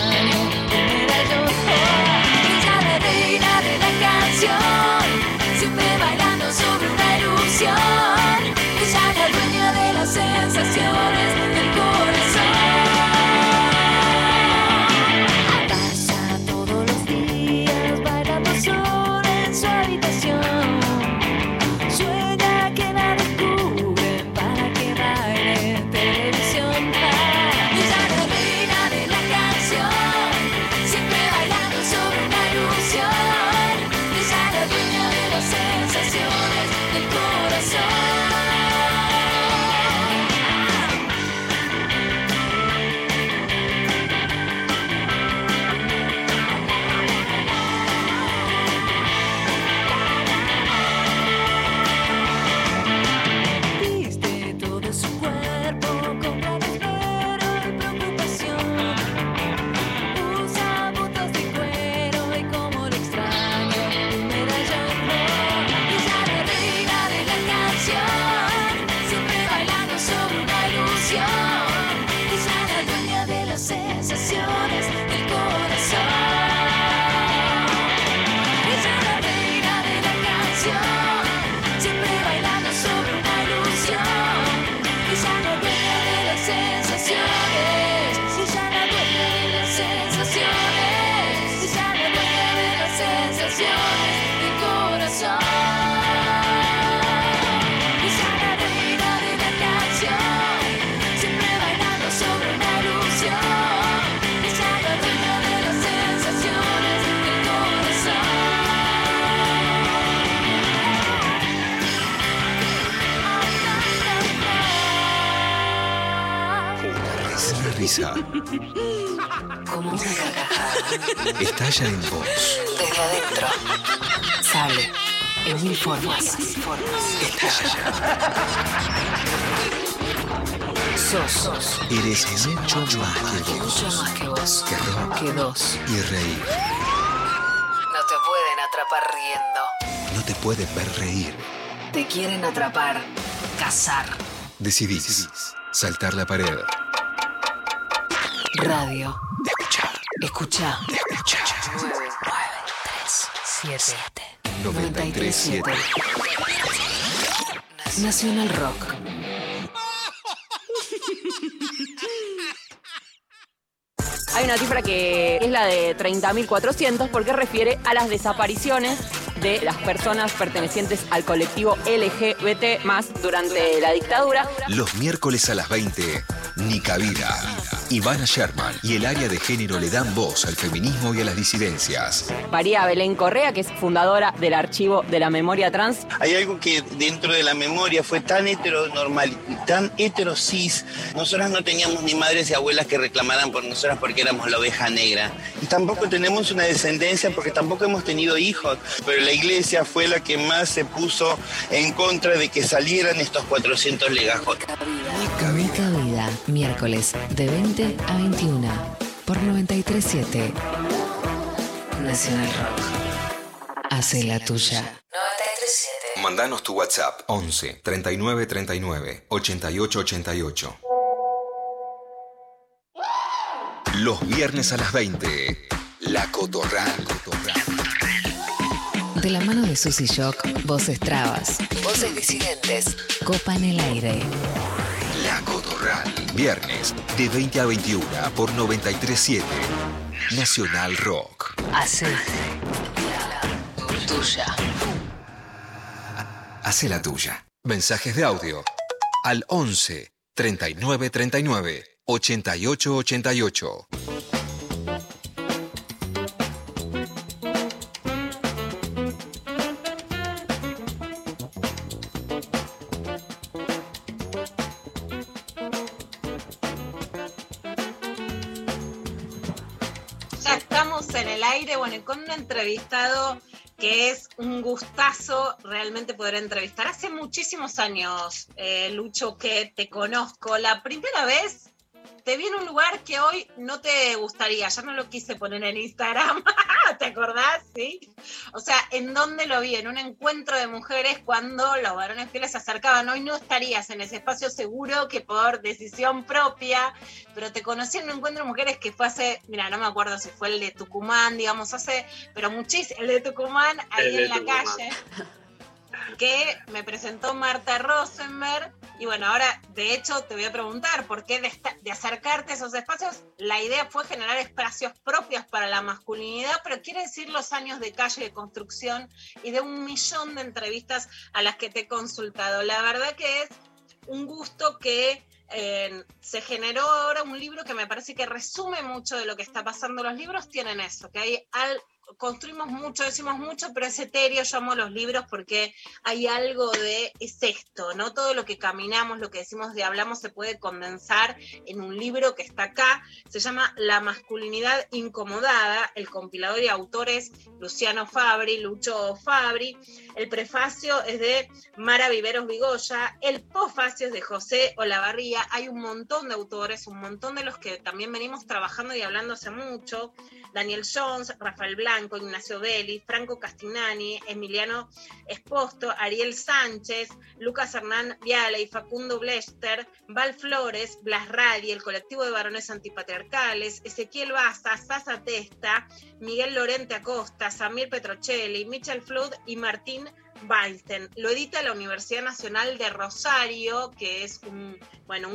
las sensaciones del corazón. Ella es la reina de la canción, siempre bailando sobre una ilusión. Ella no duerme de las sensaciones, ella no duerme de las sensaciones, ella no duerme de las sensaciones del corazón. Como una carcajada estalla en vos. Desde adentro sale en mil formas. Estalla. Sos. Eres mucho más que vos. Que dos. Y reír. No te pueden atrapar riendo. No te pueden ver reír. Te quieren atrapar. Cazar. Decidís saltar la pared. Radio. Escuchá. 9, 3, 7. 93.7. Nacional Rock. Hay una cifra que es la de 30.400 porque refiere a las desapariciones de las personas pertenecientes al colectivo LGBT más durante la dictadura. Los miércoles a las 20, Nica Vida. Ivana Sherman y el área de género le dan voz al feminismo y a las disidencias. María Belén Correa, que es fundadora del Archivo de la Memoria Trans. Hay algo que dentro de la memoria fue tan heteronormal, tan heterocis. Nosotras no teníamos ni madres y abuelas que reclamaran por nosotras porque éramos la oveja negra. Y tampoco tenemos una descendencia porque tampoco hemos tenido hijos. Pero la iglesia fue la que más se puso en contra de que salieran estos 400 legajos. Nica Vida. Miércoles de 20 a 21 por 93.7 Nacional Rock. Hace la tuya. 93.7. Mandanos tu WhatsApp 11 39 39 88 88. Los viernes a las 20. La Cotorral. De la mano de Susy Shock, voces trabas, voces disidentes, copan el aire. La Cotorral. Viernes, de 20 a 21, por 93.7. Nacional Rock. Hace la tuya. Hace la tuya. Mensajes de audio. Al 11 39 39 88 88. Bueno, con un entrevistado que es un gustazo realmente poder entrevistar. Hace muchísimos años, Lucho, que te conozco. La primera vez te vi en un lugar que hoy no te gustaría. Ya no lo quise poner en Instagram, ¿te acordás? ¿Sí? O sea, ¿en dónde lo vi? En un encuentro de mujeres cuando los varones fieles se acercaban. Hoy no estarías en ese espacio seguro que por decisión propia, pero te conocí en un encuentro de mujeres que fue hace, mira, no me acuerdo si fue el de Tucumán, digamos, hace, pero muchísimo, el de Tucumán, ahí en la calle, que me presentó Marta Rosenberg. Y bueno, ahora, de hecho, te voy a preguntar por qué de acercarte a esos espacios. La idea fue generar espacios propios para la masculinidad, pero quiere decir los años de calle, de construcción y de 1.000.000 de entrevistas a las que te he consultado. La verdad que es un gusto que se generó ahora un libro que me parece que resume mucho de lo que está pasando. Los libros tienen eso, que hay construimos mucho, decimos mucho, pero es etéreo. Yo amo los libros porque hay algo de, es esto, ¿no? Todo lo que caminamos, lo que decimos y hablamos se puede condensar en un libro que está acá. Se llama La masculinidad incomodada. El compilador y autor es Lucho Fabri. El prefacio es de Mara Viveros Vigoya. El posfacio es de José Olavarría. Hay un montón de autores, un montón de los que también venimos trabajando y hablando hace mucho. Daniel Jones, Rafael Blas, Franco, Ignacio Belli, Franco Castignani, Emiliano Esposto, Ariel Sánchez, Lucas Hernán Vialey, Facundo Blester, Val Flores, Blas Radi, el colectivo de varones antipatriarcales, Ezequiel Baza, Sasa Testa, Miguel Lorente Acosta, Samir Petrocelli, Michel Flood y Martín Balten. Lo edita la Universidad Nacional de Rosario, que es un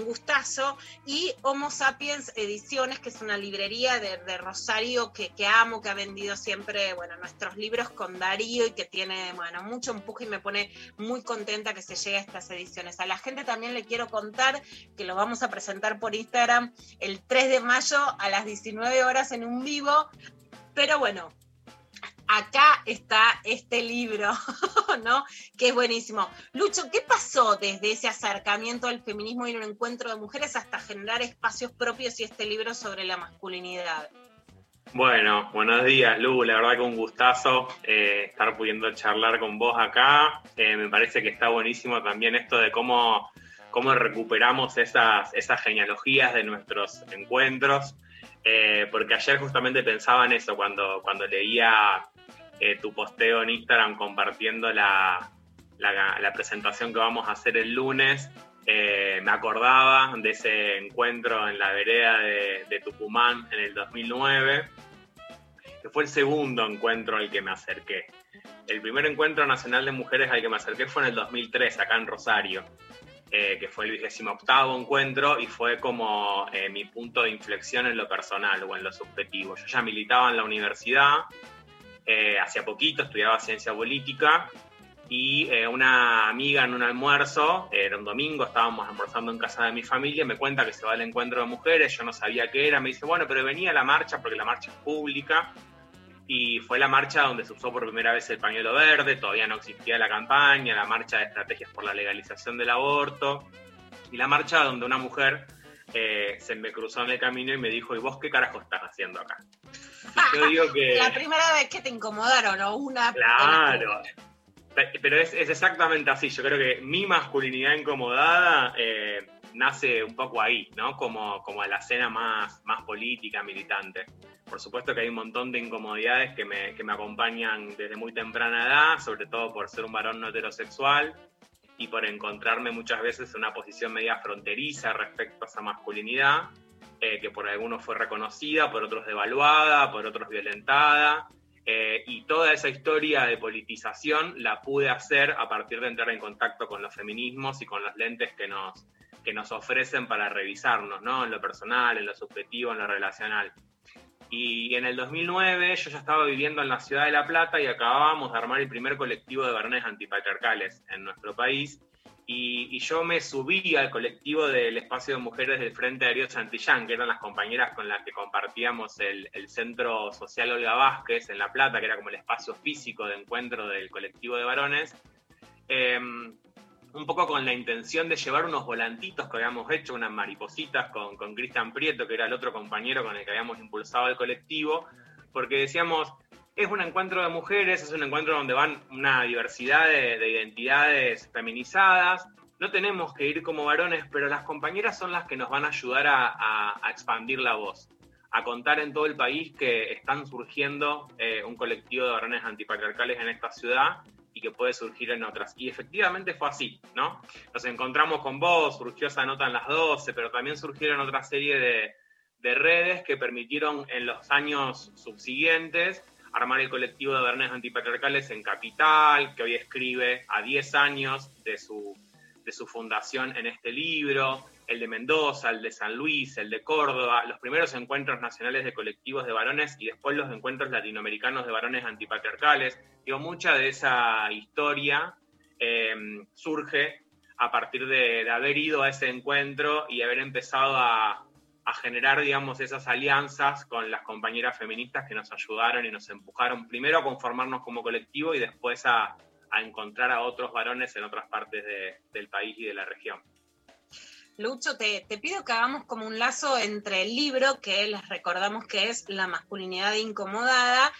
gustazo, y Homo Sapiens Ediciones, que es una librería de Rosario que amo, que ha vendido siempre, nuestros libros con Darío y que tiene, mucho empuje, y me pone muy contenta que se llegue a estas ediciones. A la gente también le quiero contar que los vamos a presentar por Instagram el 3 de mayo a las 19 horas en un vivo, pero acá está este libro, ¿no? Que es buenísimo. Lucho, ¿qué pasó desde ese acercamiento al feminismo y un encuentro de mujeres hasta generar espacios propios y este libro sobre la masculinidad? Bueno, buenos días, Lu. La verdad que un gustazo estar pudiendo charlar con vos acá. Me parece que está buenísimo también esto de cómo recuperamos esas genealogías de nuestros encuentros. Porque ayer justamente pensaba en eso cuando leía tu posteo en Instagram compartiendo la presentación que vamos a hacer el lunes. Me acordaba de ese encuentro en la vereda de Tucumán en el 2009, que fue el segundo encuentro al que me acerqué. El primer encuentro nacional de mujeres al que me acerqué fue en el 2003, acá en Rosario. Que fue el 28º encuentro y fue como mi punto de inflexión en lo personal o en lo subjetivo. Yo ya militaba en la universidad, hacía poquito estudiaba ciencia política y una amiga en un almuerzo, era un domingo, estábamos almorzando en casa de mi familia, me cuenta que se va al encuentro de mujeres, yo no sabía qué era, me dice, pero venía a la marcha porque la marcha es pública. Y fue la marcha donde se usó por primera vez el pañuelo verde, todavía no existía la campaña, la marcha de estrategias por la legalización del aborto, y la marcha donde una mujer se me cruzó en el camino y me dijo, ¿y vos qué carajo estás haciendo acá? Y yo digo que... La primera vez que te incomodaron, o una... Claro, pero es exactamente así. Yo creo que mi masculinidad incomodada nace un poco ahí, ¿no? Como a la escena más política, militante. Por supuesto que hay un montón de incomodidades que me acompañan desde muy temprana edad, sobre todo por ser un varón no heterosexual y por encontrarme muchas veces en una posición media fronteriza respecto a esa masculinidad, que por algunos fue reconocida, por otros devaluada, por otros violentada. Y toda esa historia de politización la pude hacer a partir de entrar en contacto con los feminismos y con los lentes que nos ofrecen para revisarnos, ¿no? En lo personal, en lo subjetivo, en lo relacional. Y en el 2009 yo ya estaba viviendo en la ciudad de La Plata y acabábamos de armar el primer colectivo de varones antipatriarcales en nuestro país. Y yo me subí al colectivo del espacio de mujeres del Frente de Ariel Chantillán, que eran las compañeras con las que compartíamos el Centro Social Olga Vázquez en La Plata, que era como el espacio físico de encuentro del colectivo de varones. Un poco con la intención de llevar unos volantitos que habíamos hecho, unas maripositas con Cristian Prieto, que era el otro compañero con el que habíamos impulsado el colectivo, porque decíamos, es un encuentro de mujeres, es un encuentro donde van una diversidad de identidades feminizadas, no tenemos que ir como varones, pero las compañeras son las que nos van a ayudar a expandir la voz, a contar en todo el país que están surgiendo un colectivo de varones antipatriarcales en esta ciudad, y que puede surgir en otras. Y efectivamente fue así, ¿no? Nos encontramos con vos, surgió esa nota en las 12, pero también surgieron otra serie de redes que permitieron en los años subsiguientes armar el colectivo de varones antipatriarcales en Capital, que hoy escribe a 10 años de su fundación en este libro, el de Mendoza, el de San Luis, el de Córdoba, los primeros encuentros nacionales de colectivos de varones y después los encuentros latinoamericanos de varones antipatriarcales. Digo, mucha de esa historia surge a partir de haber ido a ese encuentro y haber empezado a generar, digamos, esas alianzas con las compañeras feministas que nos ayudaron y nos empujaron primero a conformarnos como colectivo y después a encontrar a otros varones en otras partes del país y de la región. Lucho, te pido que hagamos como un lazo entre el libro, que les recordamos que es La masculinidad incomodada,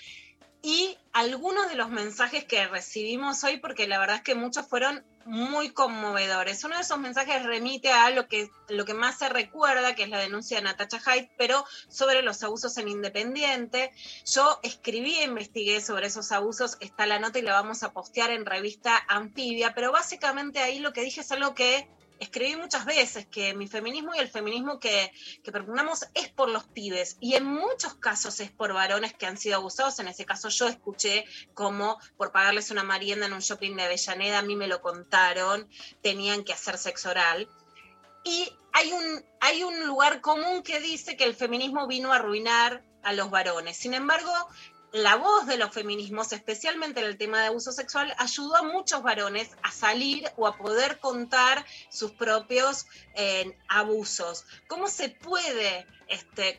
y algunos de los mensajes que recibimos hoy, porque la verdad es que muchos fueron muy conmovedores. Uno de esos mensajes remite a lo que más se recuerda, que es la denuncia de Natacha Jaitt, pero sobre los abusos en Independiente. Yo escribí e investigué sobre esos abusos, está la nota y la vamos a postear en revista Anfibia, pero básicamente ahí lo que dije es algo que escribí muchas veces, que mi feminismo y el feminismo que propugnamos es por los pibes, y en muchos casos es por varones que han sido abusados. En ese caso yo escuché como por pagarles una merienda en un shopping de Avellaneda, a mí me lo contaron, tenían que hacer sexo oral. Y hay un lugar común que dice que el feminismo vino a arruinar a los varones. Sin embargo, la voz de los feminismos, especialmente en el tema de abuso sexual, ayudó a muchos varones a salir o a poder contar sus propios abusos. ¿Cómo se puede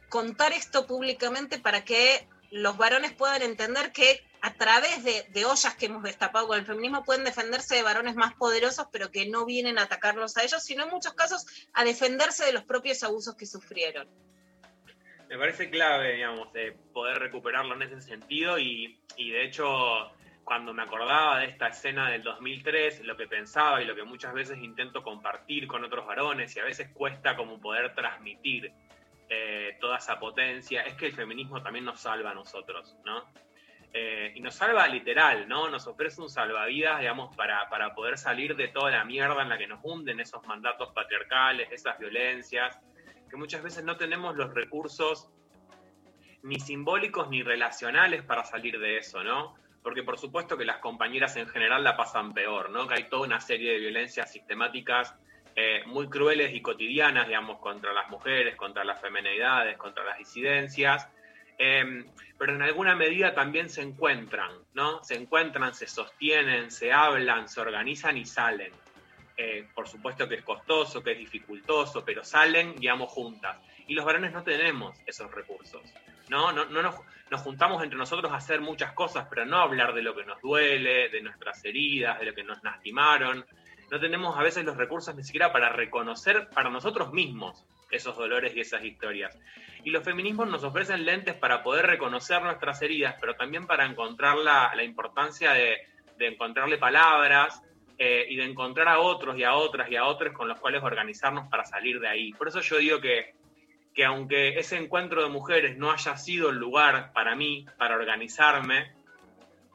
contar esto públicamente para que los varones puedan entender que a través de ollas que hemos destapado con el feminismo pueden defenderse de varones más poderosos, pero que no vienen a atacarlos a ellos, sino en muchos casos a defenderse de los propios abusos que sufrieron? Me parece clave, digamos, poder recuperarlo en ese sentido y de hecho, cuando me acordaba de esta escena del 2003, lo que pensaba y lo que muchas veces intento compartir con otros varones, y a veces cuesta como poder transmitir toda esa potencia, es que el feminismo también nos salva a nosotros, ¿no? Y nos salva literal, ¿no? Nos ofrece un salvavidas, digamos, para poder salir de toda la mierda en la que nos hunden esos mandatos patriarcales, esas violencias, que muchas veces no tenemos los recursos ni simbólicos ni relacionales para salir de eso, ¿no? Porque por supuesto que las compañeras en general la pasan peor, ¿no? Que hay toda una serie de violencias sistemáticas muy crueles y cotidianas, digamos, contra las mujeres, contra las feminidades, contra las disidencias, pero en alguna medida también se encuentran, ¿no? Se encuentran, se sostienen, se hablan, se organizan y salen. Por supuesto que es costoso, que es dificultoso, pero salen, digamos, juntas. Y los varones no tenemos esos recursos, ¿no? Nos juntamos entre nosotros a hacer muchas cosas, pero no a hablar de lo que nos duele, de nuestras heridas, de lo que nos lastimaron. No tenemos a veces los recursos ni siquiera para reconocer para nosotros mismos esos dolores y esas historias. Y los feminismos nos ofrecen lentes para poder reconocer nuestras heridas, pero también para encontrar la importancia de encontrarle palabras, y de encontrar a otros y a otras y a otros con los cuales organizarnos para salir de ahí. Por eso yo digo que aunque ese encuentro de mujeres no haya sido el lugar para mí, para organizarme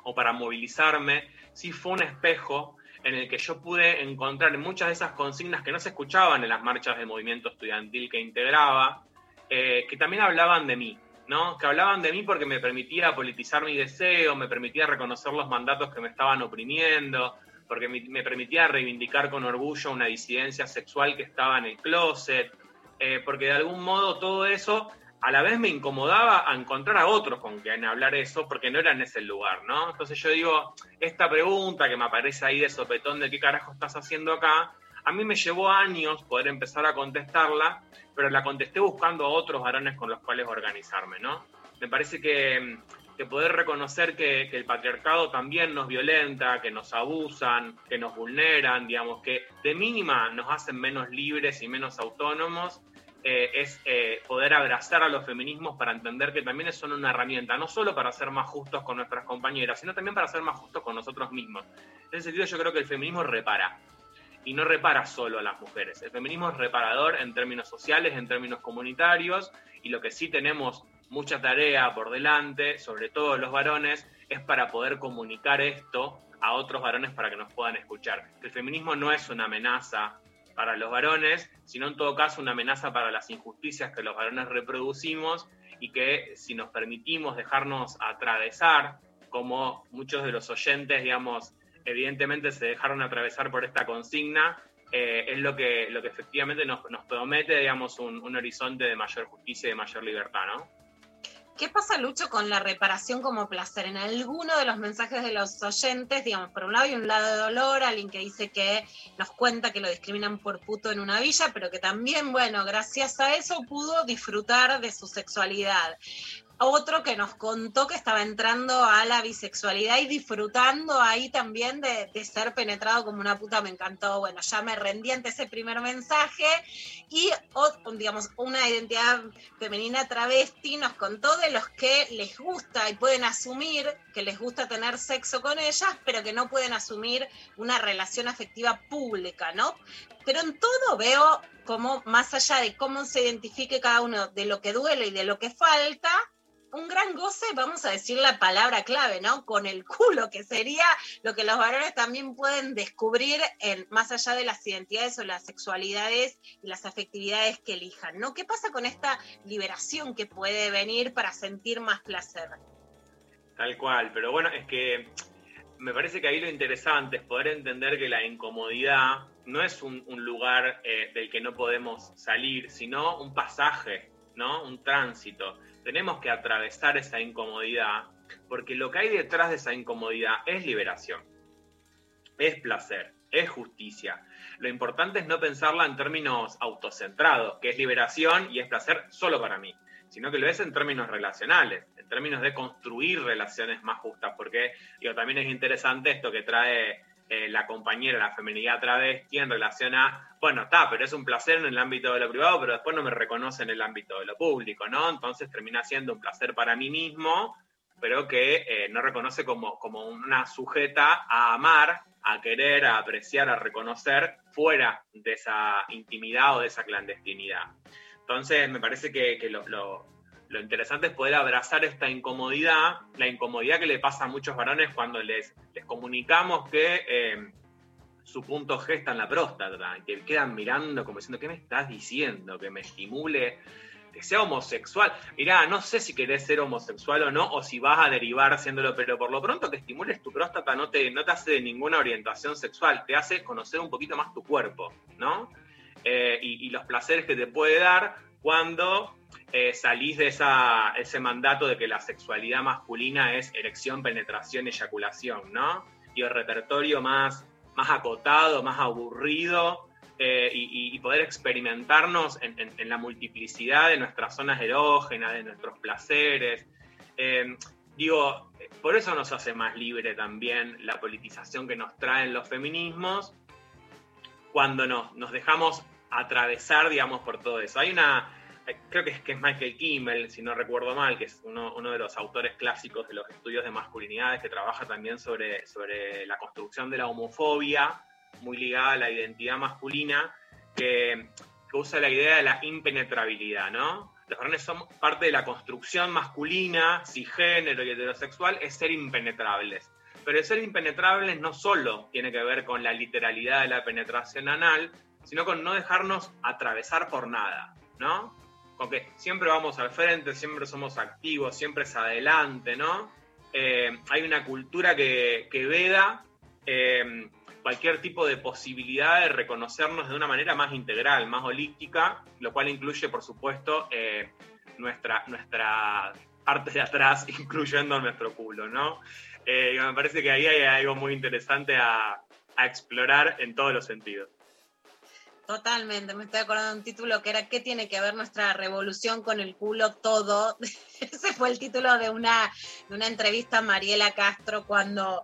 o para movilizarme, sí fue un espejo en el que yo pude encontrar muchas de esas consignas que no se escuchaban en las marchas del movimiento estudiantil que integraba, que también hablaban de mí, ¿no? Que hablaban de mí porque me permitía politizar mi deseo, me permitía reconocer los mandatos que me estaban oprimiendo, porque me permitía reivindicar con orgullo una disidencia sexual que estaba en el closet, porque de algún modo todo eso a la vez me incomodaba a encontrar a otros con quien hablar eso, porque no era en ese lugar, ¿no? Entonces yo digo, esta pregunta que me aparece ahí de sopetón de qué carajo estás haciendo acá, a mí me llevó años poder empezar a contestarla, pero la contesté buscando a otros varones con los cuales organizarme, ¿no? Me parece que poder reconocer que el patriarcado también nos violenta, que nos abusan, que nos vulneran, digamos, que de mínima nos hacen menos libres y menos autónomos, es poder abrazar a los feminismos para entender que también son una herramienta, no solo para ser más justos con nuestras compañeras, sino también para ser más justos con nosotros mismos. En ese sentido yo creo que el feminismo repara, y no repara solo a las mujeres. El feminismo es reparador en términos sociales, en términos comunitarios, y lo que sí tenemos mucha tarea por delante, sobre todo los varones, es para poder comunicar esto a otros varones para que nos puedan escuchar. El feminismo no es una amenaza para los varones, sino en todo caso una amenaza para las injusticias que los varones reproducimos y que si nos permitimos dejarnos atravesar, como muchos de los oyentes, digamos, evidentemente se dejaron atravesar por esta consigna, es lo que efectivamente nos promete, digamos, un horizonte de mayor justicia y de mayor libertad, ¿no? ¿Qué pasa, Lucho, con la reparación como placer? En alguno de los mensajes de los oyentes, digamos, por un lado hay un lado de dolor, alguien que dice que nos cuenta que lo discriminan por puto en una villa, pero que también, bueno, gracias a eso pudo disfrutar de su sexualidad. otro que nos contó que estaba entrando a la bisexualidad y disfrutando ahí también de ser penetrado como una puta, me encantó. Bueno, ya me rendí ante ese primer mensaje. Y, digamos, una identidad femenina travesti nos contó de los que les gusta y pueden asumir que les gusta tener sexo con ellas, pero que no pueden asumir una relación afectiva pública, ¿no? Pero en todo veo como, más allá de cómo se identifique cada uno, de lo que duele y de lo que falta, un gran goce, vamos a decir la palabra clave, ¿no? Con el culo, que sería lo que los varones también pueden descubrir en, más allá de las identidades o las sexualidades y las afectividades que elijan, ¿no? ¿Qué pasa con esta liberación que puede venir para sentir más placer? Tal cual, pero bueno, es que me parece que ahí lo interesante es poder entender que la incomodidad no es un lugar del que no podemos salir, sino un pasaje, ¿no? Un tránsito. Tenemos que atravesar esa incomodidad, porque lo que hay detrás de esa incomodidad es liberación, es placer, es justicia. Lo importante es no pensarla en términos autocentrados, que es liberación y es placer solo para mí, sino que lo es en términos relacionales, en términos de construir relaciones más justas, porque digo, también es interesante esto que trae la compañera, la feminidad travesti en relación a, bueno, está, pero es un placer en el ámbito de lo privado, pero después no me reconoce en el ámbito de lo público, ¿no? Entonces termina siendo un placer para mí mismo, pero que no reconoce como una sujeta a amar, a querer, a apreciar, a reconocer fuera de esa intimidad o de esa clandestinidad. Entonces me parece que lo interesante es poder abrazar esta incomodidad, la incomodidad que le pasa a muchos varones cuando les comunicamos que su punto G está en la próstata, que quedan mirando como diciendo, ¿qué me estás diciendo? Que me estimule, que sea homosexual. Mirá, no sé si querés ser homosexual o no, o si vas a derivar siéndolo, pero por lo pronto que estimules tu próstata no te hace ninguna orientación sexual, te hace conocer un poquito más tu cuerpo, ¿no? Y los placeres que te puede dar cuando salís de ese mandato de que la sexualidad masculina es erección, penetración, eyaculación, ¿no? Y el repertorio más acotado, más aburrido, y poder experimentarnos en la multiplicidad de nuestras zonas erógenas, de nuestros placeres. Digo, por eso nos hace más libre también la politización que nos traen los feminismos, cuando nos dejamos atravesar, digamos, por todo eso. Hay una, creo que es Michael Kimmel, si no recuerdo mal, que es uno de los autores clásicos de los estudios de masculinidades, que trabaja también sobre la construcción de la homofobia, muy ligada a la identidad masculina, que usa la idea de la impenetrabilidad, ¿no? Los varones son parte de la construcción masculina, cisgénero y heterosexual, es ser impenetrables. Pero el ser impenetrables no solo tiene que ver con la literalidad de la penetración anal, sino con no dejarnos atravesar por nada, ¿no? Con que siempre vamos al frente, siempre somos activos, siempre es adelante, ¿no? Hay una cultura que veda cualquier tipo de posibilidad de reconocernos de una manera más integral, más holística, lo cual incluye, por supuesto, nuestra parte de atrás, incluyendo nuestro culo, ¿no? Me parece que ahí hay algo muy interesante a explorar en todos los sentidos. Totalmente, me estoy acordando de un título que era ¿qué tiene que ver nuestra revolución con el culo? Todo. Ese fue el título de una entrevista a Mariela Castro cuando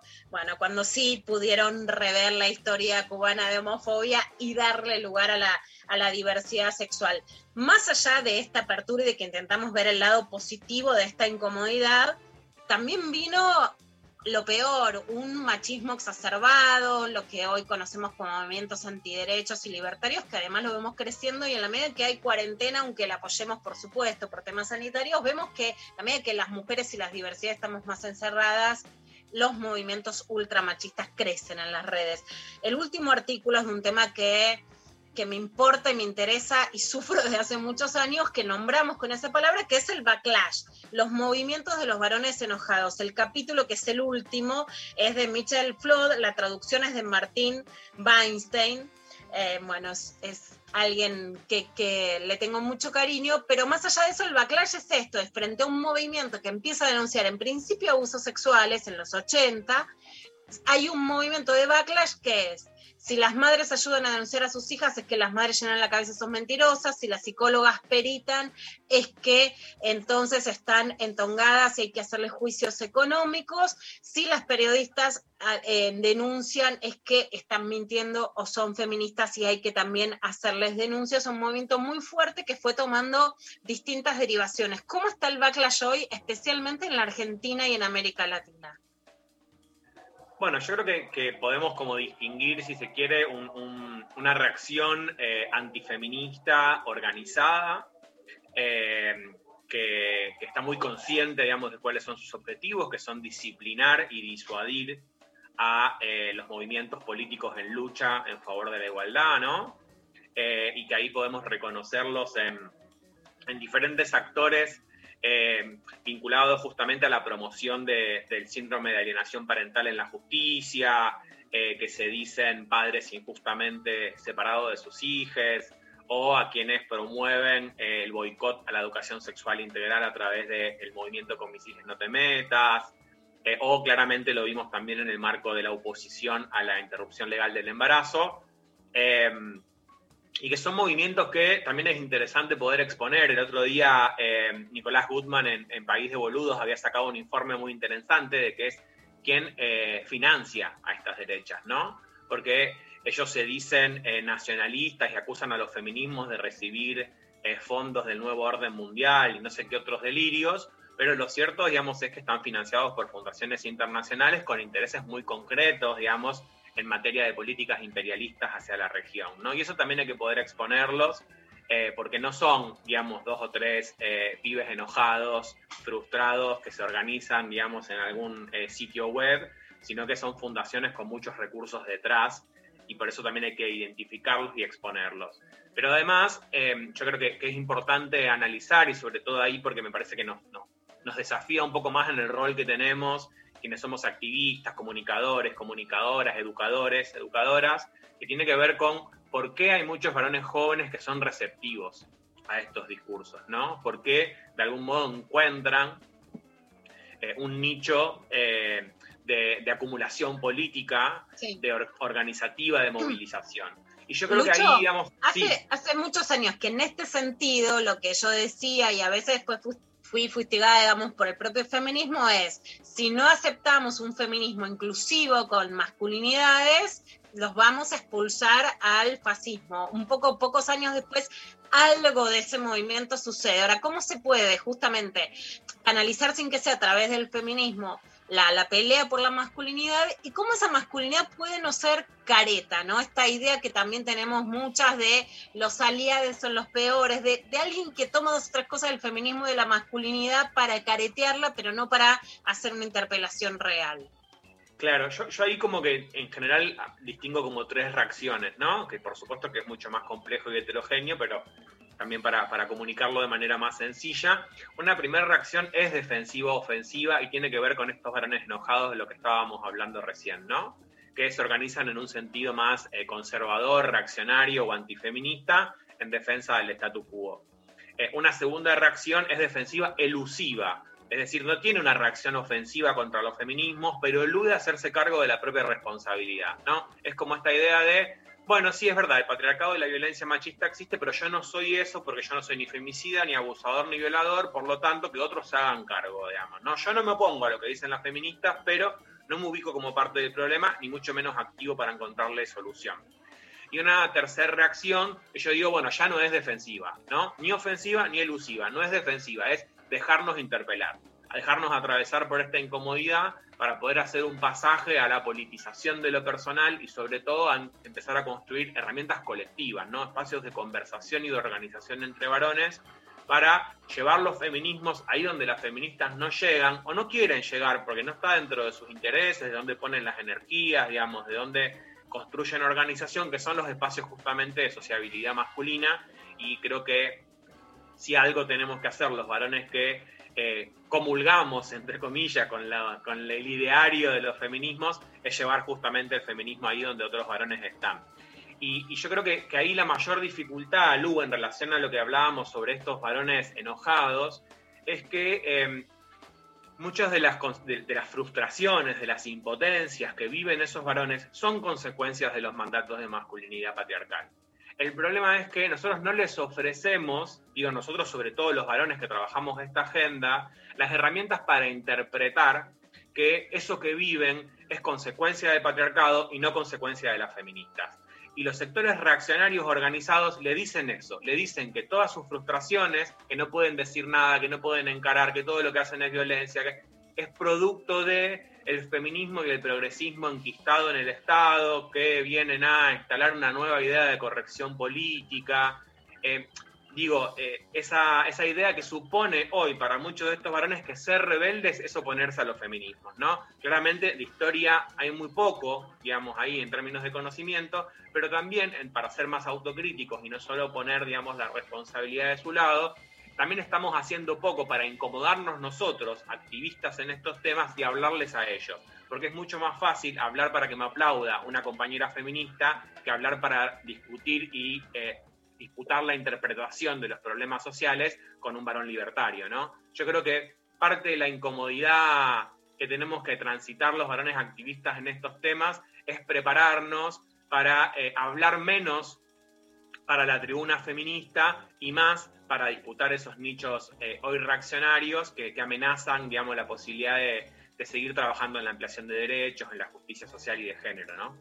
sí pudieron rever la historia cubana de homofobia y darle lugar a la diversidad sexual. Más allá de esta apertura y de que intentamos ver el lado positivo de esta incomodidad, también vino lo peor, un machismo exacerbado, lo que hoy conocemos como movimientos antiderechos y libertarios, que además lo vemos creciendo, y en la medida en que hay cuarentena, aunque la apoyemos por supuesto por temas sanitarios, vemos que en la medida en que las mujeres y las diversidades estamos más encerradas, los movimientos ultramachistas crecen en las redes. El último artículo es de un tema que me importa y me interesa y sufro desde hace muchos años, que nombramos con esa palabra, que es el backlash, los movimientos de los varones enojados. El capítulo, que es el último, es de Michel Flood, la traducción es de Martín Balten. Es alguien que le tengo mucho cariño, pero más allá de eso el backlash es esto, es frente a un movimiento que empieza a denunciar en principio abusos sexuales en los 80, hay un movimiento de backlash que es Si las madres ayudan a denunciar a sus hijas, es que las madres llenan la cabeza, son mentirosas. Si las psicólogas peritan, es que entonces están entongadas y hay que hacerles juicios económicos. Si las periodistas denuncian, es que están mintiendo o son feministas y hay que también hacerles denuncias. Es un movimiento muy fuerte que fue tomando distintas derivaciones. ¿Cómo está el backlash hoy, especialmente en la Argentina y en América Latina? Bueno, yo creo que podemos como distinguir, si se quiere, una reacción antifeminista organizada, que está muy consciente, digamos, de cuáles son sus objetivos, que son disciplinar y disuadir a los movimientos políticos en lucha en favor de la igualdad, ¿no? Y que ahí podemos reconocerlos en diferentes actores vinculados justamente a la promoción del síndrome de alienación parental en la justicia, que se dicen padres injustamente separados de sus hijas, o a quienes promueven el boicot a la educación sexual integral a través del movimiento Con mis hijas no te metas, o claramente lo vimos también en el marco de la oposición a la interrupción legal del embarazo, y que son movimientos que también es interesante poder exponer. El otro día Nicolás Gutman en País de Boludos había sacado un informe muy interesante de que es quién financia a estas derechas, ¿no? Porque ellos se dicen nacionalistas y acusan a los feminismos de recibir fondos del nuevo orden mundial y no sé qué otros delirios, pero lo cierto, digamos, es que están financiados por fundaciones internacionales con intereses muy concretos, digamos, en materia de políticas imperialistas hacia la región, ¿no? Y eso también hay que poder exponerlos, porque no son, digamos, dos o tres pibes enojados, frustrados, que se organizan, digamos, en algún sitio web, sino que son fundaciones con muchos recursos detrás, y por eso también hay que identificarlos y exponerlos. Pero además, yo creo que es importante analizar, y sobre todo ahí porque me parece que nos desafía un poco más en el rol que tenemos, quienes somos activistas, comunicadores, comunicadoras, educadores, educadoras, que tiene que ver con por qué hay muchos varones jóvenes que son receptivos a estos discursos, ¿no? Por qué de algún modo encuentran un nicho de acumulación política, sí, de organizativa, de movilización. Y yo creo, Lucho, que ahí, digamos... Hace muchos años que en este sentido lo que yo decía, y a veces después fui fustigada, digamos, por el propio feminismo, es: si no aceptamos un feminismo inclusivo con masculinidades, los vamos a expulsar al fascismo. Pocos años después, algo de ese movimiento sucede. Ahora, ¿cómo se puede justamente analizar, sin que sea a través del feminismo, la pelea por la masculinidad, y cómo esa masculinidad puede no ser careta, ¿no? Esta idea que también tenemos muchas de los aliados son los peores, de alguien que toma dos o tres cosas del feminismo y de la masculinidad para caretearla, pero no para hacer una interpelación real. Claro, yo ahí como que en general distingo como tres reacciones, ¿no? Que por supuesto que es mucho más complejo y heterogéneo, pero también para comunicarlo de manera más sencilla. Una primera reacción es defensiva, ofensiva, y tiene que ver con estos varones enojados de lo que estábamos hablando recién, ¿no? Que se organizan en un sentido más conservador, reaccionario o antifeminista en defensa del statu quo. Una segunda reacción es defensiva elusiva, es decir, no tiene una reacción ofensiva contra los feminismos, pero elude hacerse cargo de la propia responsabilidad, ¿no? Es como esta idea de: bueno, sí, es verdad, el patriarcado y la violencia machista existe, pero yo no soy eso porque yo no soy ni femicida, ni abusador, ni violador, por lo tanto que otros se hagan cargo, digamos, ¿no? Yo no me opongo a lo que dicen las feministas, pero no me ubico como parte del problema, ni mucho menos activo para encontrarle solución. Y una tercera reacción, yo digo, bueno, ya no es defensiva, ¿no? Ni ofensiva ni elusiva, no es defensiva, es dejarnos interpelar, dejarnos atravesar por esta incomodidad para poder hacer un pasaje a la politización de lo personal y sobre todo a empezar a construir herramientas colectivas, ¿no? Espacios de conversación y de organización entre varones para llevar los feminismos ahí donde las feministas no llegan o no quieren llegar porque no está dentro de sus intereses, de dónde ponen las energías, digamos, de dónde construyen organización, que son los espacios justamente de sociabilidad masculina. Y creo que si algo tenemos que hacer los varones que comulgamos, entre comillas, con el ideario de los feminismos, es llevar justamente el feminismo ahí donde otros varones están. Y yo creo que ahí la mayor dificultad, Lu, en relación a lo que hablábamos sobre estos varones enojados, es que muchas de las frustraciones, de las impotencias que viven esos varones son consecuencias de los mandatos de masculinidad patriarcal. El problema es que nosotros no les ofrecemos, digo nosotros sobre todo los varones que trabajamos esta agenda, las herramientas para interpretar que eso que viven es consecuencia del patriarcado y no consecuencia de las feministas. Y los sectores reaccionarios organizados le dicen eso, le dicen que todas sus frustraciones, que no pueden decir nada, que no pueden encarar, que todo lo que hacen es violencia, que es producto del feminismo y el progresismo enquistado en el Estado, que vienen a instalar una nueva idea de corrección política. Esa idea que supone hoy para muchos de estos varones que ser rebeldes es oponerse a los feminismos, ¿no? Claramente de historia hay muy poco, digamos, ahí en términos de conocimiento, pero también para ser más autocríticos y no solo poner, digamos, la responsabilidad de su lado, también estamos haciendo poco para incomodarnos nosotros, activistas en estos temas, y hablarles a ellos. Porque es mucho más fácil hablar para que me aplauda una compañera feminista que hablar para discutir y disputar la interpretación de los problemas sociales con un varón libertario, ¿no? Yo creo que parte de la incomodidad que tenemos que transitar los varones activistas en estos temas es prepararnos para hablar menos para la tribuna feminista y más para disputar esos nichos hoy reaccionarios que amenazan, digamos, la posibilidad de seguir trabajando en la ampliación de derechos, en la justicia social y de género, ¿no?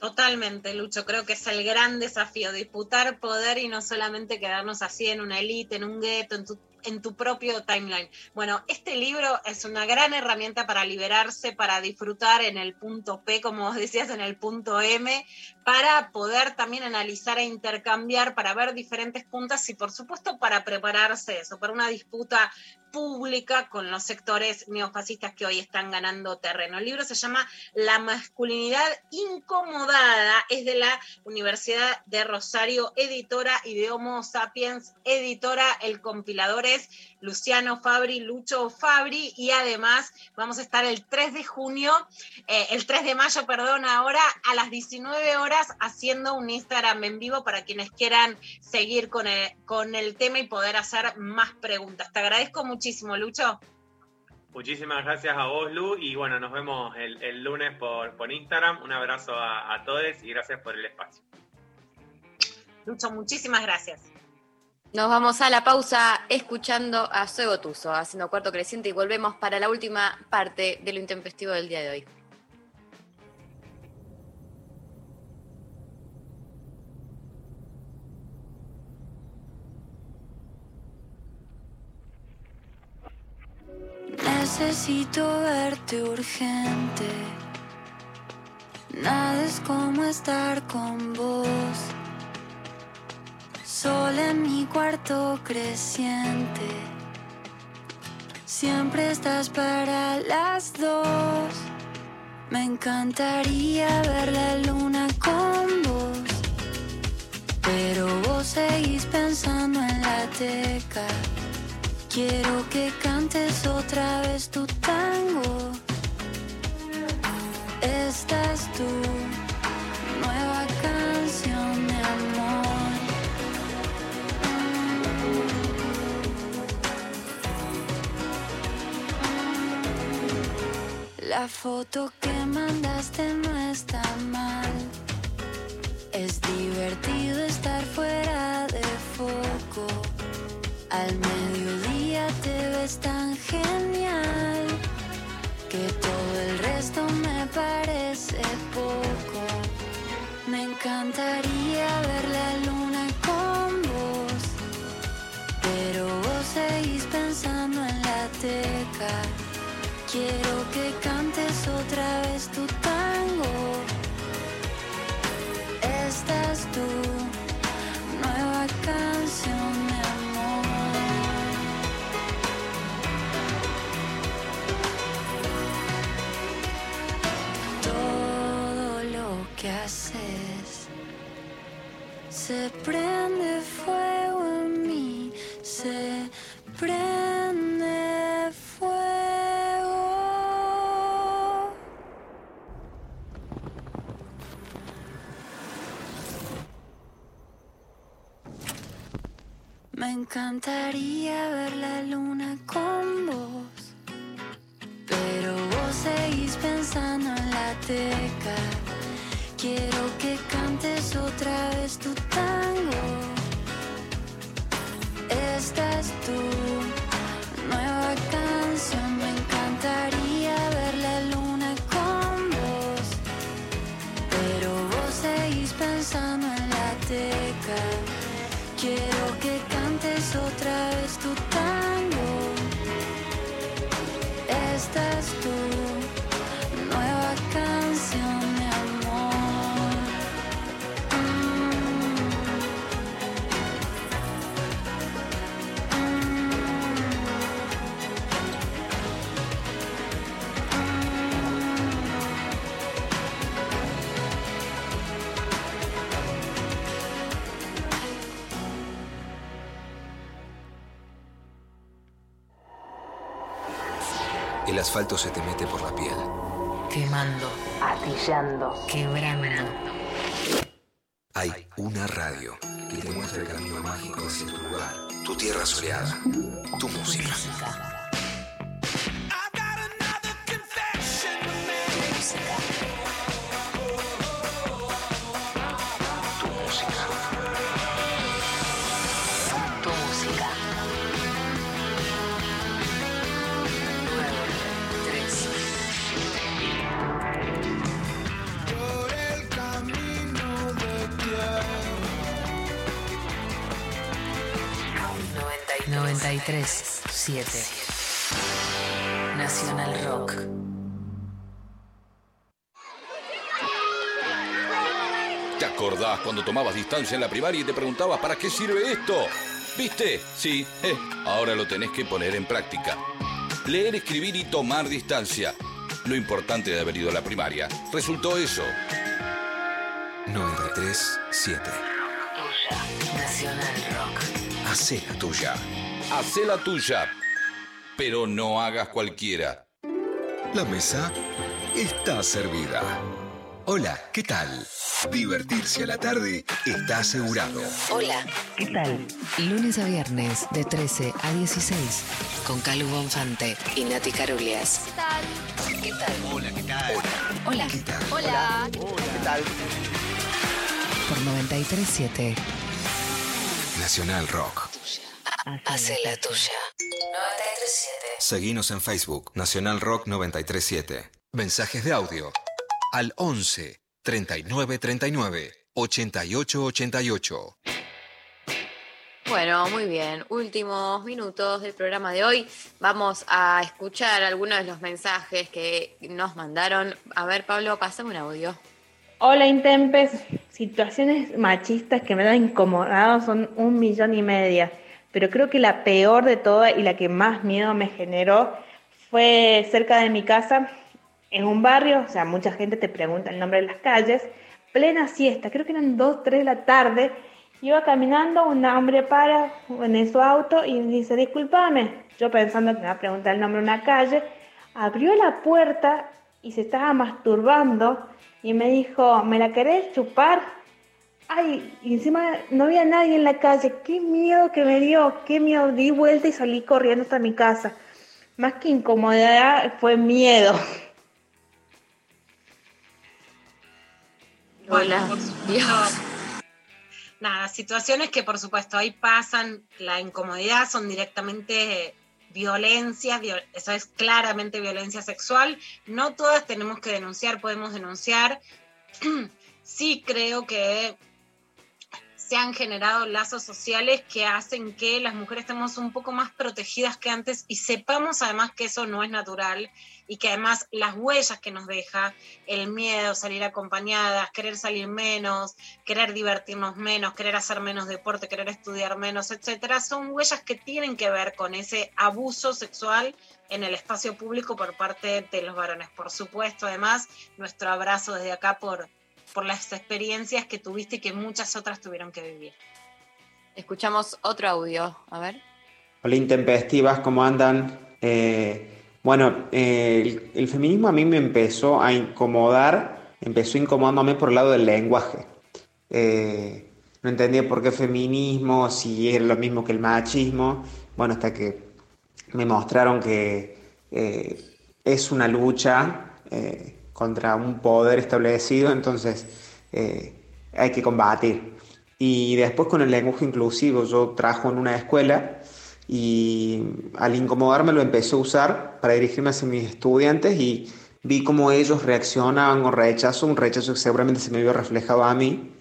Totalmente, Lucho, creo que es el gran desafío, disputar poder y no solamente quedarnos así en una élite, en un gueto, en tu propio timeline. Bueno, este libro es una gran herramienta para liberarse, para disfrutar en el punto P, como vos decías, en el punto M, para poder también analizar e intercambiar, para ver diferentes puntas y, por supuesto, para prepararse eso, para una disputa pública con los sectores neofascistas que hoy están ganando terreno. El libro se llama La masculinidad incomodada, es de la Universidad de Rosario, editora, y de Homo Sapiens, editora. El compilador es Luciano Fabri, Lucho Fabri, y además vamos a estar el 3 de mayo, ahora a las 19 horas haciendo un Instagram en vivo para quienes quieran seguir con el tema y poder hacer más preguntas. Te agradezco muchísimo, Lucho. Muchísimas gracias a vos, Lu, y bueno, nos vemos el lunes por Instagram. Un abrazo a todos y gracias por el espacio. Lucho, muchísimas gracias. Nos vamos a la pausa escuchando a Zoe Gotuso, haciendo Cuarto Creciente, y volvemos para la última parte de lo intempestivo del día de hoy. Necesito verte urgente. Nada es como estar con vos. Sola en mi cuarto creciente. Siempre estás para las dos. Me encantaría ver la luna con vos, pero vos seguís pensando en la teca. Quiero que cantes otra vez tu tango. Esta es tu nueva canción de amor. La foto que mandaste no está mal. Es divertido estar fuera de foco. Al mediodía te ves tan genial que todo el resto me parece poco. Me encantaría ver la luna con vos, pero vos seguís pensando en la teca. Quiero que cantes otra vez tu tango. Esta es tu nueva canción. ¿Qué haces? Se prende fuego en mí, se prende fuego. Me encantaría ver la luna con vos, seguís pensando en la teca. Quiero que cantes otra vez tu tango. Esta es tu nueva canción. Me encantaría ver la luna con vos, pero vos seguís pensando en la teca. Quiero que cantes otra vez tu tango. Esta es tu nueva canción, mi amor. El asfalto se te mete por la piel. Quemando, atillando, quebrando. Hay una radio que te muestra el camino mágico hacia tu lugar, tu tierra soleada, tu música. Nacional Rock. ¿Te acordás cuando tomabas distancia en la primaria y te preguntabas ¿para qué sirve esto? ¿Viste? Sí, ahora lo tenés que poner en práctica. Leer, escribir y tomar distancia. Lo importante de haber ido a la primaria resultó eso. 93.7 Nacional Rock. Hacé la tuya. Hacé la tuya, pero no hagas cualquiera. La mesa está servida. Hola, ¿qué tal? Divertirse a la tarde está asegurado. Hola, ¿qué tal? Lunes a viernes de 13 a 16 con Calu Bonfante y Nati Carulias. ¿Qué tal? ¿Qué tal? Hola, ¿qué tal? Hola. Hola, ¿qué tal? Hola. Hola, ¿qué tal? Por 93.7 Nacional Rock. Hacé la tuya. 93.7. Seguinos en Facebook, Nacional Rock 93.7. Mensajes de audio al 11 39 39 88 88. Bueno, muy bien. Últimos minutos del programa de hoy. Vamos a escuchar algunos de los mensajes que nos mandaron. A ver, Pablo, pásame un audio. Hola, Intempes. Situaciones machistas que me han incomodado son 1,500,000. Pero creo que la peor de todas y la que más miedo me generó fue cerca de mi casa, en un barrio, o sea, mucha gente te pregunta el nombre de las calles, plena siesta, creo que eran 2, 3 de la tarde, iba caminando, un hombre para en su auto y dice, discúlpame, yo pensando que me va a preguntar el nombre de una calle, abrió la puerta y se estaba masturbando y me dijo, ¿me la querés chupar? Ay, y encima no había nadie en la calle. Qué miedo que me dio, qué miedo. Di vuelta y salí corriendo hasta mi casa. Más que incomodidad, fue miedo. Hola. Por supuesto, nada, situaciones que por supuesto ahí pasan. La incomodidad son directamente violencias, eso es claramente violencia sexual. No todas tenemos que denunciar, podemos denunciar. Sí creo que se han generado lazos sociales que hacen que las mujeres estemos un poco más protegidas que antes y sepamos además que eso no es natural y que además las huellas que nos deja, el miedo, salir acompañadas, querer salir menos, querer divertirnos menos, querer hacer menos deporte, querer estudiar menos, etcétera, son huellas que tienen que ver con ese abuso sexual en el espacio público por parte de los varones. Por supuesto, además, nuestro abrazo desde acá por las experiencias que tuviste y que muchas otras tuvieron que vivir. Escuchamos otro audio, a ver. Hola, Intempestivas, ¿cómo andan? El feminismo a mí me empezó a incomodar, empezó incomodándome por el lado del lenguaje. No entendía por qué feminismo, si es lo mismo que el machismo, hasta que me mostraron que es una lucha contra un poder establecido, entonces hay que combatir. Y después con el lenguaje inclusivo, yo trabajo en una escuela y al incomodarme lo empecé a usar para dirigirme hacia mis estudiantes y vi cómo ellos reaccionaban con rechazo, un rechazo que seguramente se me vio reflejado a mí.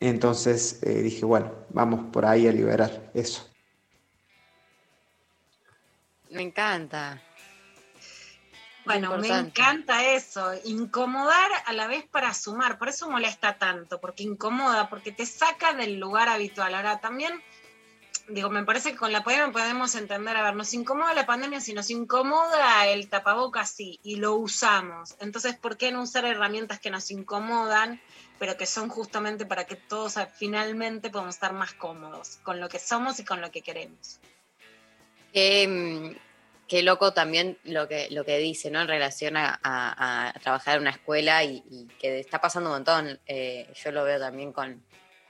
Entonces dije, bueno, vamos por ahí a liberar eso. Me encanta. Bueno, importante. Me encanta eso, incomodar a la vez para sumar, por eso molesta tanto, porque incomoda, porque te saca del lugar habitual. Ahora también, digo, me parece que con la pandemia podemos entender, a ver, nos incomoda la pandemia, si nos incomoda el tapabocas, sí, y lo usamos. Entonces, ¿por qué no usar herramientas que nos incomodan, pero que son justamente para que todos finalmente podamos estar más cómodos con lo que somos y con lo que queremos? Qué loco también lo que dice, ¿no? En relación a trabajar en una escuela y que está pasando un montón. Yo lo veo también con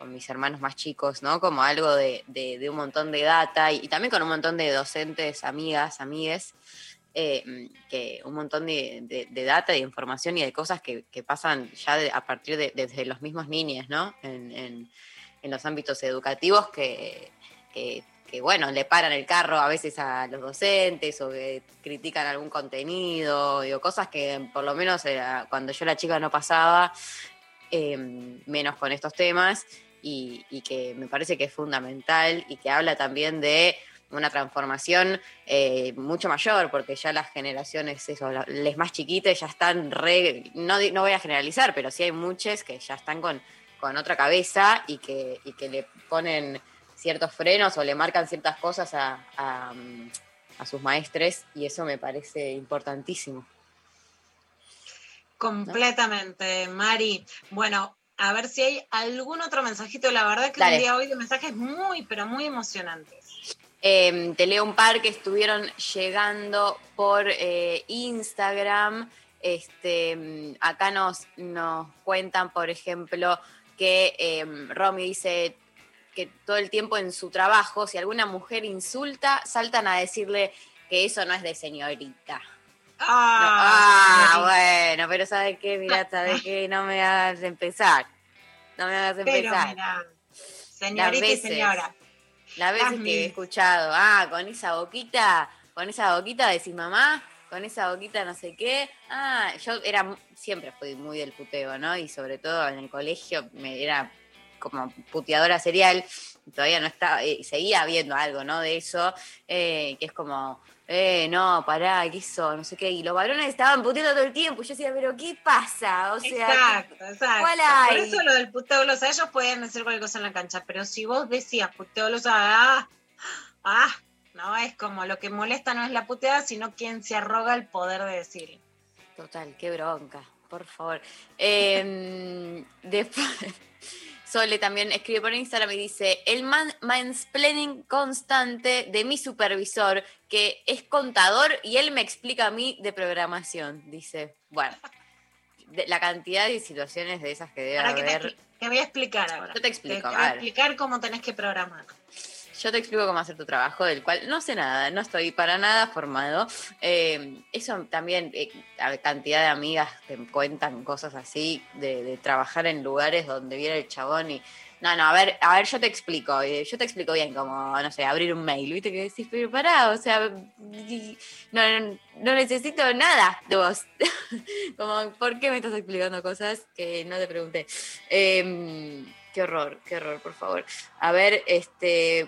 mis hermanos más chicos, ¿no? Como algo de un montón de data y también con un montón de docentes, amigas, amigues, que un montón de data, de información y de cosas que pasan ya a partir desde los mismos niños, ¿no? En los ámbitos educativos que bueno, le paran el carro a veces a los docentes o que critican algún contenido, digo, cosas que por lo menos cuando yo era chica no pasaba, menos con estos temas, y que me parece que es fundamental y que habla también de una transformación mucho mayor, porque ya las generaciones, las más chiquitas ya están, no voy a generalizar, pero sí hay muchas que ya están con otra cabeza y que le ponen ciertos frenos o le marcan ciertas cosas a sus maestres, y eso me parece importantísimo. Completamente, ¿no? Mari. Bueno, a ver si hay algún otro mensajito. La verdad que el día hoy de mensajes muy, pero muy emocionantes. Te leo un par que estuvieron llegando por Instagram. Acá nos cuentan, por ejemplo, que Romy dice que todo el tiempo en su trabajo, si alguna mujer insulta, saltan a decirle que eso no es de señorita. Bueno, pero ¿sabes qué? Mirá, ¿sabes qué? No me hagas empezar. Mirá, señorita y señora. Las veces que he escuchado, con esa boquita decís mamá, con esa boquita no sé qué. Siempre fui muy del puteo, ¿no? Y sobre todo en el colegio era como puteadora serial, todavía no estaba, seguía habiendo algo, ¿no? De eso, que es como, no, pará, ¿qué hizo? No sé qué, y los varones estaban puteando todo el tiempo, y yo decía, ¿pero qué pasa? O sea, exacto. ¿Cuál hay? Por eso lo del puteo los, ellos podían decir cualquier cosa en la cancha, pero si vos decías puteo los, no, es como lo que molesta no es la puteada, sino quien se arroga el poder de decirlo. Total, qué bronca, por favor. Después... Sole también escribe por Instagram y dice, el mansplaining constante de mi supervisor, que es contador, y él me explica a mí de programación. Dice, bueno, la cantidad de situaciones de esas que debe haber. Te voy a explicar ahora. Yo te explico. Te voy a explicar cómo tenés que programar. Yo te explico cómo hacer tu trabajo, del cual no sé nada, no estoy para nada formado. Eso también, cantidad de amigas te cuentan cosas así, de trabajar en lugares donde viene el chabón y... No, a ver, yo te explico bien cómo, no sé, abrir un mail, ¿viste? Que decís, pero pará, o sea, no necesito nada de vos. Como, ¿por qué me estás explicando cosas que no te pregunté? Qué horror, por favor. A ver,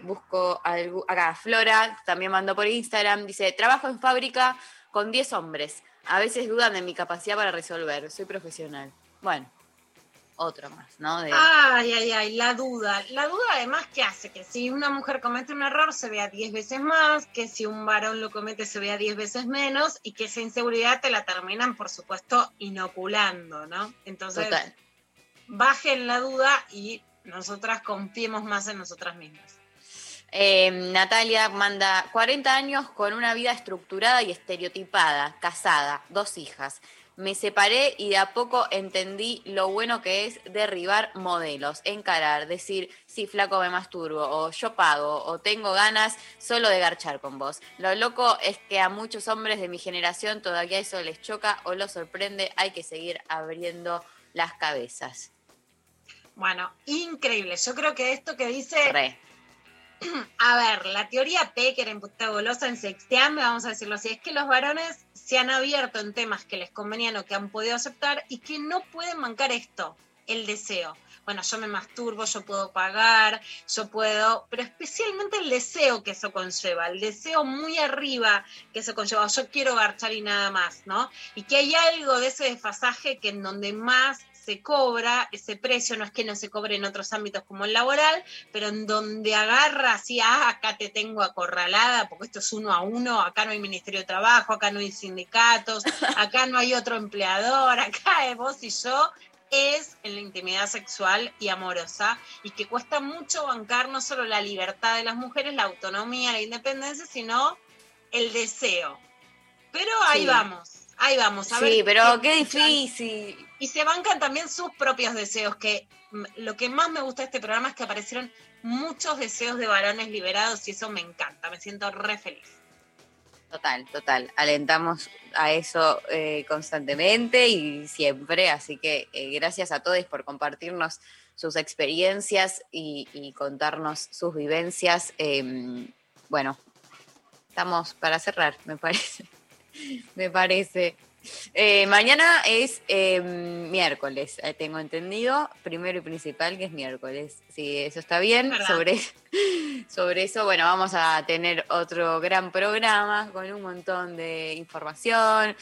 busco algo. Acá, Flora también mandó por Instagram, dice, trabajo en fábrica con 10 hombres. A veces dudan de mi capacidad para resolver. Soy profesional. Bueno, otro más, ¿no? La duda además que hace que si una mujer comete un error se vea 10 veces más, que si un varón lo comete se vea 10 veces menos, y que esa inseguridad te la terminan, por supuesto, inoculando, ¿no? Entonces... Total. Bajen la duda y nosotras confiemos más en nosotras mismas. Natalia manda 40 años con una vida estructurada y estereotipada, casada, 2 hijas. Me separé y de a poco entendí lo bueno que es derribar modelos, encarar, decir, sí, flaco, me masturbo, o yo pago, o tengo ganas solo de garchar con vos. Lo loco es que a muchos hombres de mi generación todavía eso les choca o los sorprende. Hay que seguir abriendo las cabezas. Bueno, increíble. Yo creo que esto que dice... Re. A ver, la teoría P, que era imputada golosa en Sextiambre, vamos a decirlo así, es que los varones se han abierto en temas que les convenían o que han podido aceptar y que no pueden bancar esto, el deseo. Bueno, yo me masturbo, yo puedo pagar, yo puedo... Pero especialmente el deseo que eso conlleva, el deseo muy arriba que eso conlleva, yo quiero garchar y nada más, ¿no? Y que hay algo de ese desfasaje que en donde más se cobra ese precio, no es que no se cobre en otros ámbitos como el laboral, pero en donde agarra así, acá te tengo acorralada, porque esto es 1 a 1, acá no hay Ministerio de Trabajo, acá no hay sindicatos, acá no hay otro empleador, acá es vos y yo... es en la intimidad sexual y amorosa, y que cuesta mucho bancar no solo la libertad de las mujeres, la autonomía, la independencia, sino el deseo. Pero ahí vamos, ahí vamos. A ver, sí, pero qué difícil. Y se bancan también sus propios deseos, que lo que más me gusta de este programa es que aparecieron muchos deseos de varones liberados, y eso me encanta, me siento re feliz. Total, total. Alentamos a eso constantemente y siempre, así que gracias a todos por compartirnos sus experiencias y contarnos sus vivencias. Bueno, estamos para cerrar, me parece. Me parece. Mañana es miércoles, tengo entendido, primero y principal que es miércoles, si eso está bien, sobre eso, bueno, vamos a tener otro gran programa con un montón de información.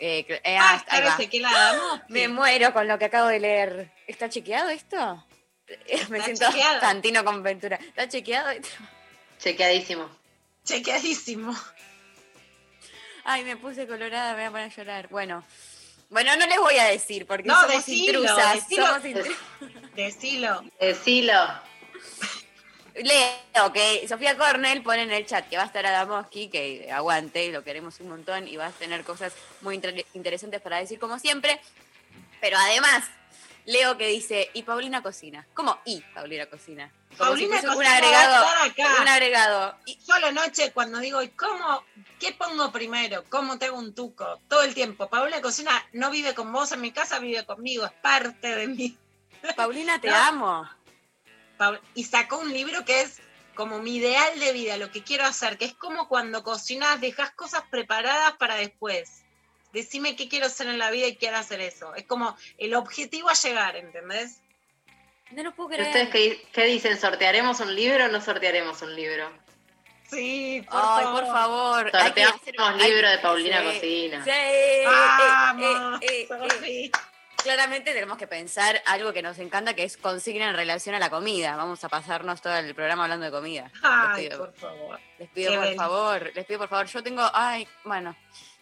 Me muero con lo que acabo de leer. ¿Está chequeado esto? Me siento Santino con Ventura. ¿Está chequeado esto? Chequeadísimo. Chequeadísimo. Ay, me puse colorada, me voy a poner a llorar. Bueno, no les voy a decir porque no, somos intrusas. Decilo. Leo que Sofía Cornell pone en el chat que va a estar Adamoski, que aguante, lo queremos un montón y va a tener cosas muy interesantes para decir como siempre. Pero además, Leo que dice, y Paulina Cocina. ¿Cómo? Y Paulina Cocina. Como Paulina si Cocina va a estar acá. Un agregado. Yo a la noche cuando digo, ¿cómo? ¿Qué pongo primero? ¿Cómo te hago un tuco? Todo el tiempo. Paulina Cocina no vive con vos en mi casa, vive conmigo, es parte de mí. Paulina, te amo. Y sacó un libro que es como mi ideal de vida, lo que quiero hacer, que es como cuando cocinas, dejas cosas preparadas para después. Decime qué quiero hacer en la vida y quiero hacer eso. Es como el objetivo a llegar, ¿entendés? No lo puedo creer. ¿Ustedes qué dicen? ¿Sortearemos un libro o no sortearemos un libro? Sí, por favor. Sorteamos un libro de Paulina Cocina. Sí. ¡Vamos! Claramente tenemos que pensar algo que nos encanta, que es consigna en relación a la comida. Vamos a pasarnos todo el programa hablando de comida. Ay, por favor. Les pido por favor. Yo tengo...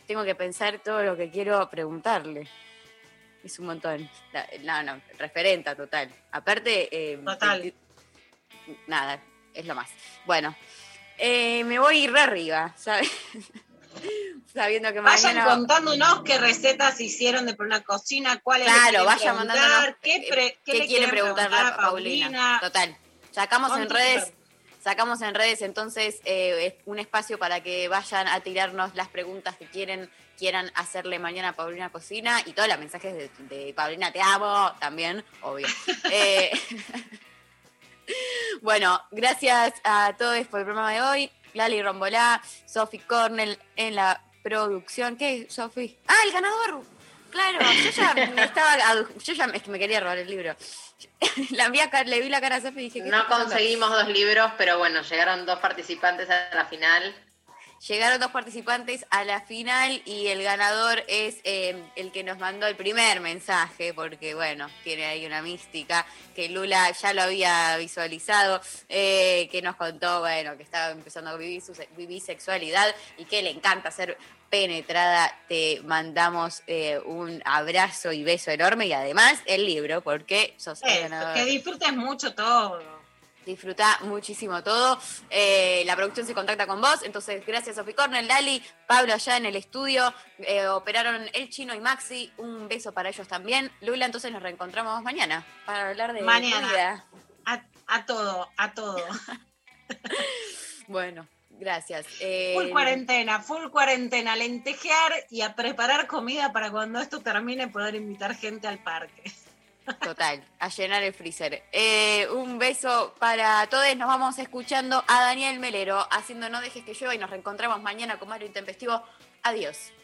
Tengo que pensar todo lo que quiero preguntarle. Es un montón. No, referenta total. Aparte... total. Nada, es lo más. Bueno, me voy a ir arriba, ¿sabes? Sabiendo que vayan mañana... Vayan contándonos qué recetas hicieron de una cocina, cuáles vayan mandándonos qué quiere preguntarle a Paulina. Total. Sacamos en redes entonces un espacio para que vayan a tirarnos las preguntas que quieran hacerle mañana a Paulina Cocina y todos los mensajes de Paulina te amo también, obvio. Bueno, gracias a todos por el programa de hoy. Lali Rombolá, Sofi Cornell en la producción. ¿Qué, Sofi? ¡Ah, el ganador! Claro, yo ya me quería robar el libro. Le vi la cara a Sofi y dije... No conseguimos 2 libros, pero bueno, llegaron 2 participantes a la final. Y el ganador es el que nos mandó el primer mensaje, porque bueno, tiene ahí una mística que Lula ya lo había visualizado, que nos contó, bueno, que estaba empezando a vivir su bisexualidad y que le encanta ser penetrada. Te mandamos un abrazo y beso enorme y además el libro, porque sos el ganador. Que disfrutes mucho todo. disfruta muchísimo todo. La producción se contacta con vos, entonces gracias Sofi Cornell, Lali, Pablo allá en el estudio, operaron el Chino y Maxi, un beso para ellos también. Lula, entonces nos reencontramos mañana para hablar de mañana. A todo. Bueno, gracias. Full cuarentena, lentejear y a preparar comida para cuando esto termine poder invitar gente al parque. Total, a llenar el freezer. Un beso para todos. Nos vamos escuchando a Daniel Melero haciendo No dejes que llueva y nos reencontramos mañana con Mario Intempestivo. Adiós.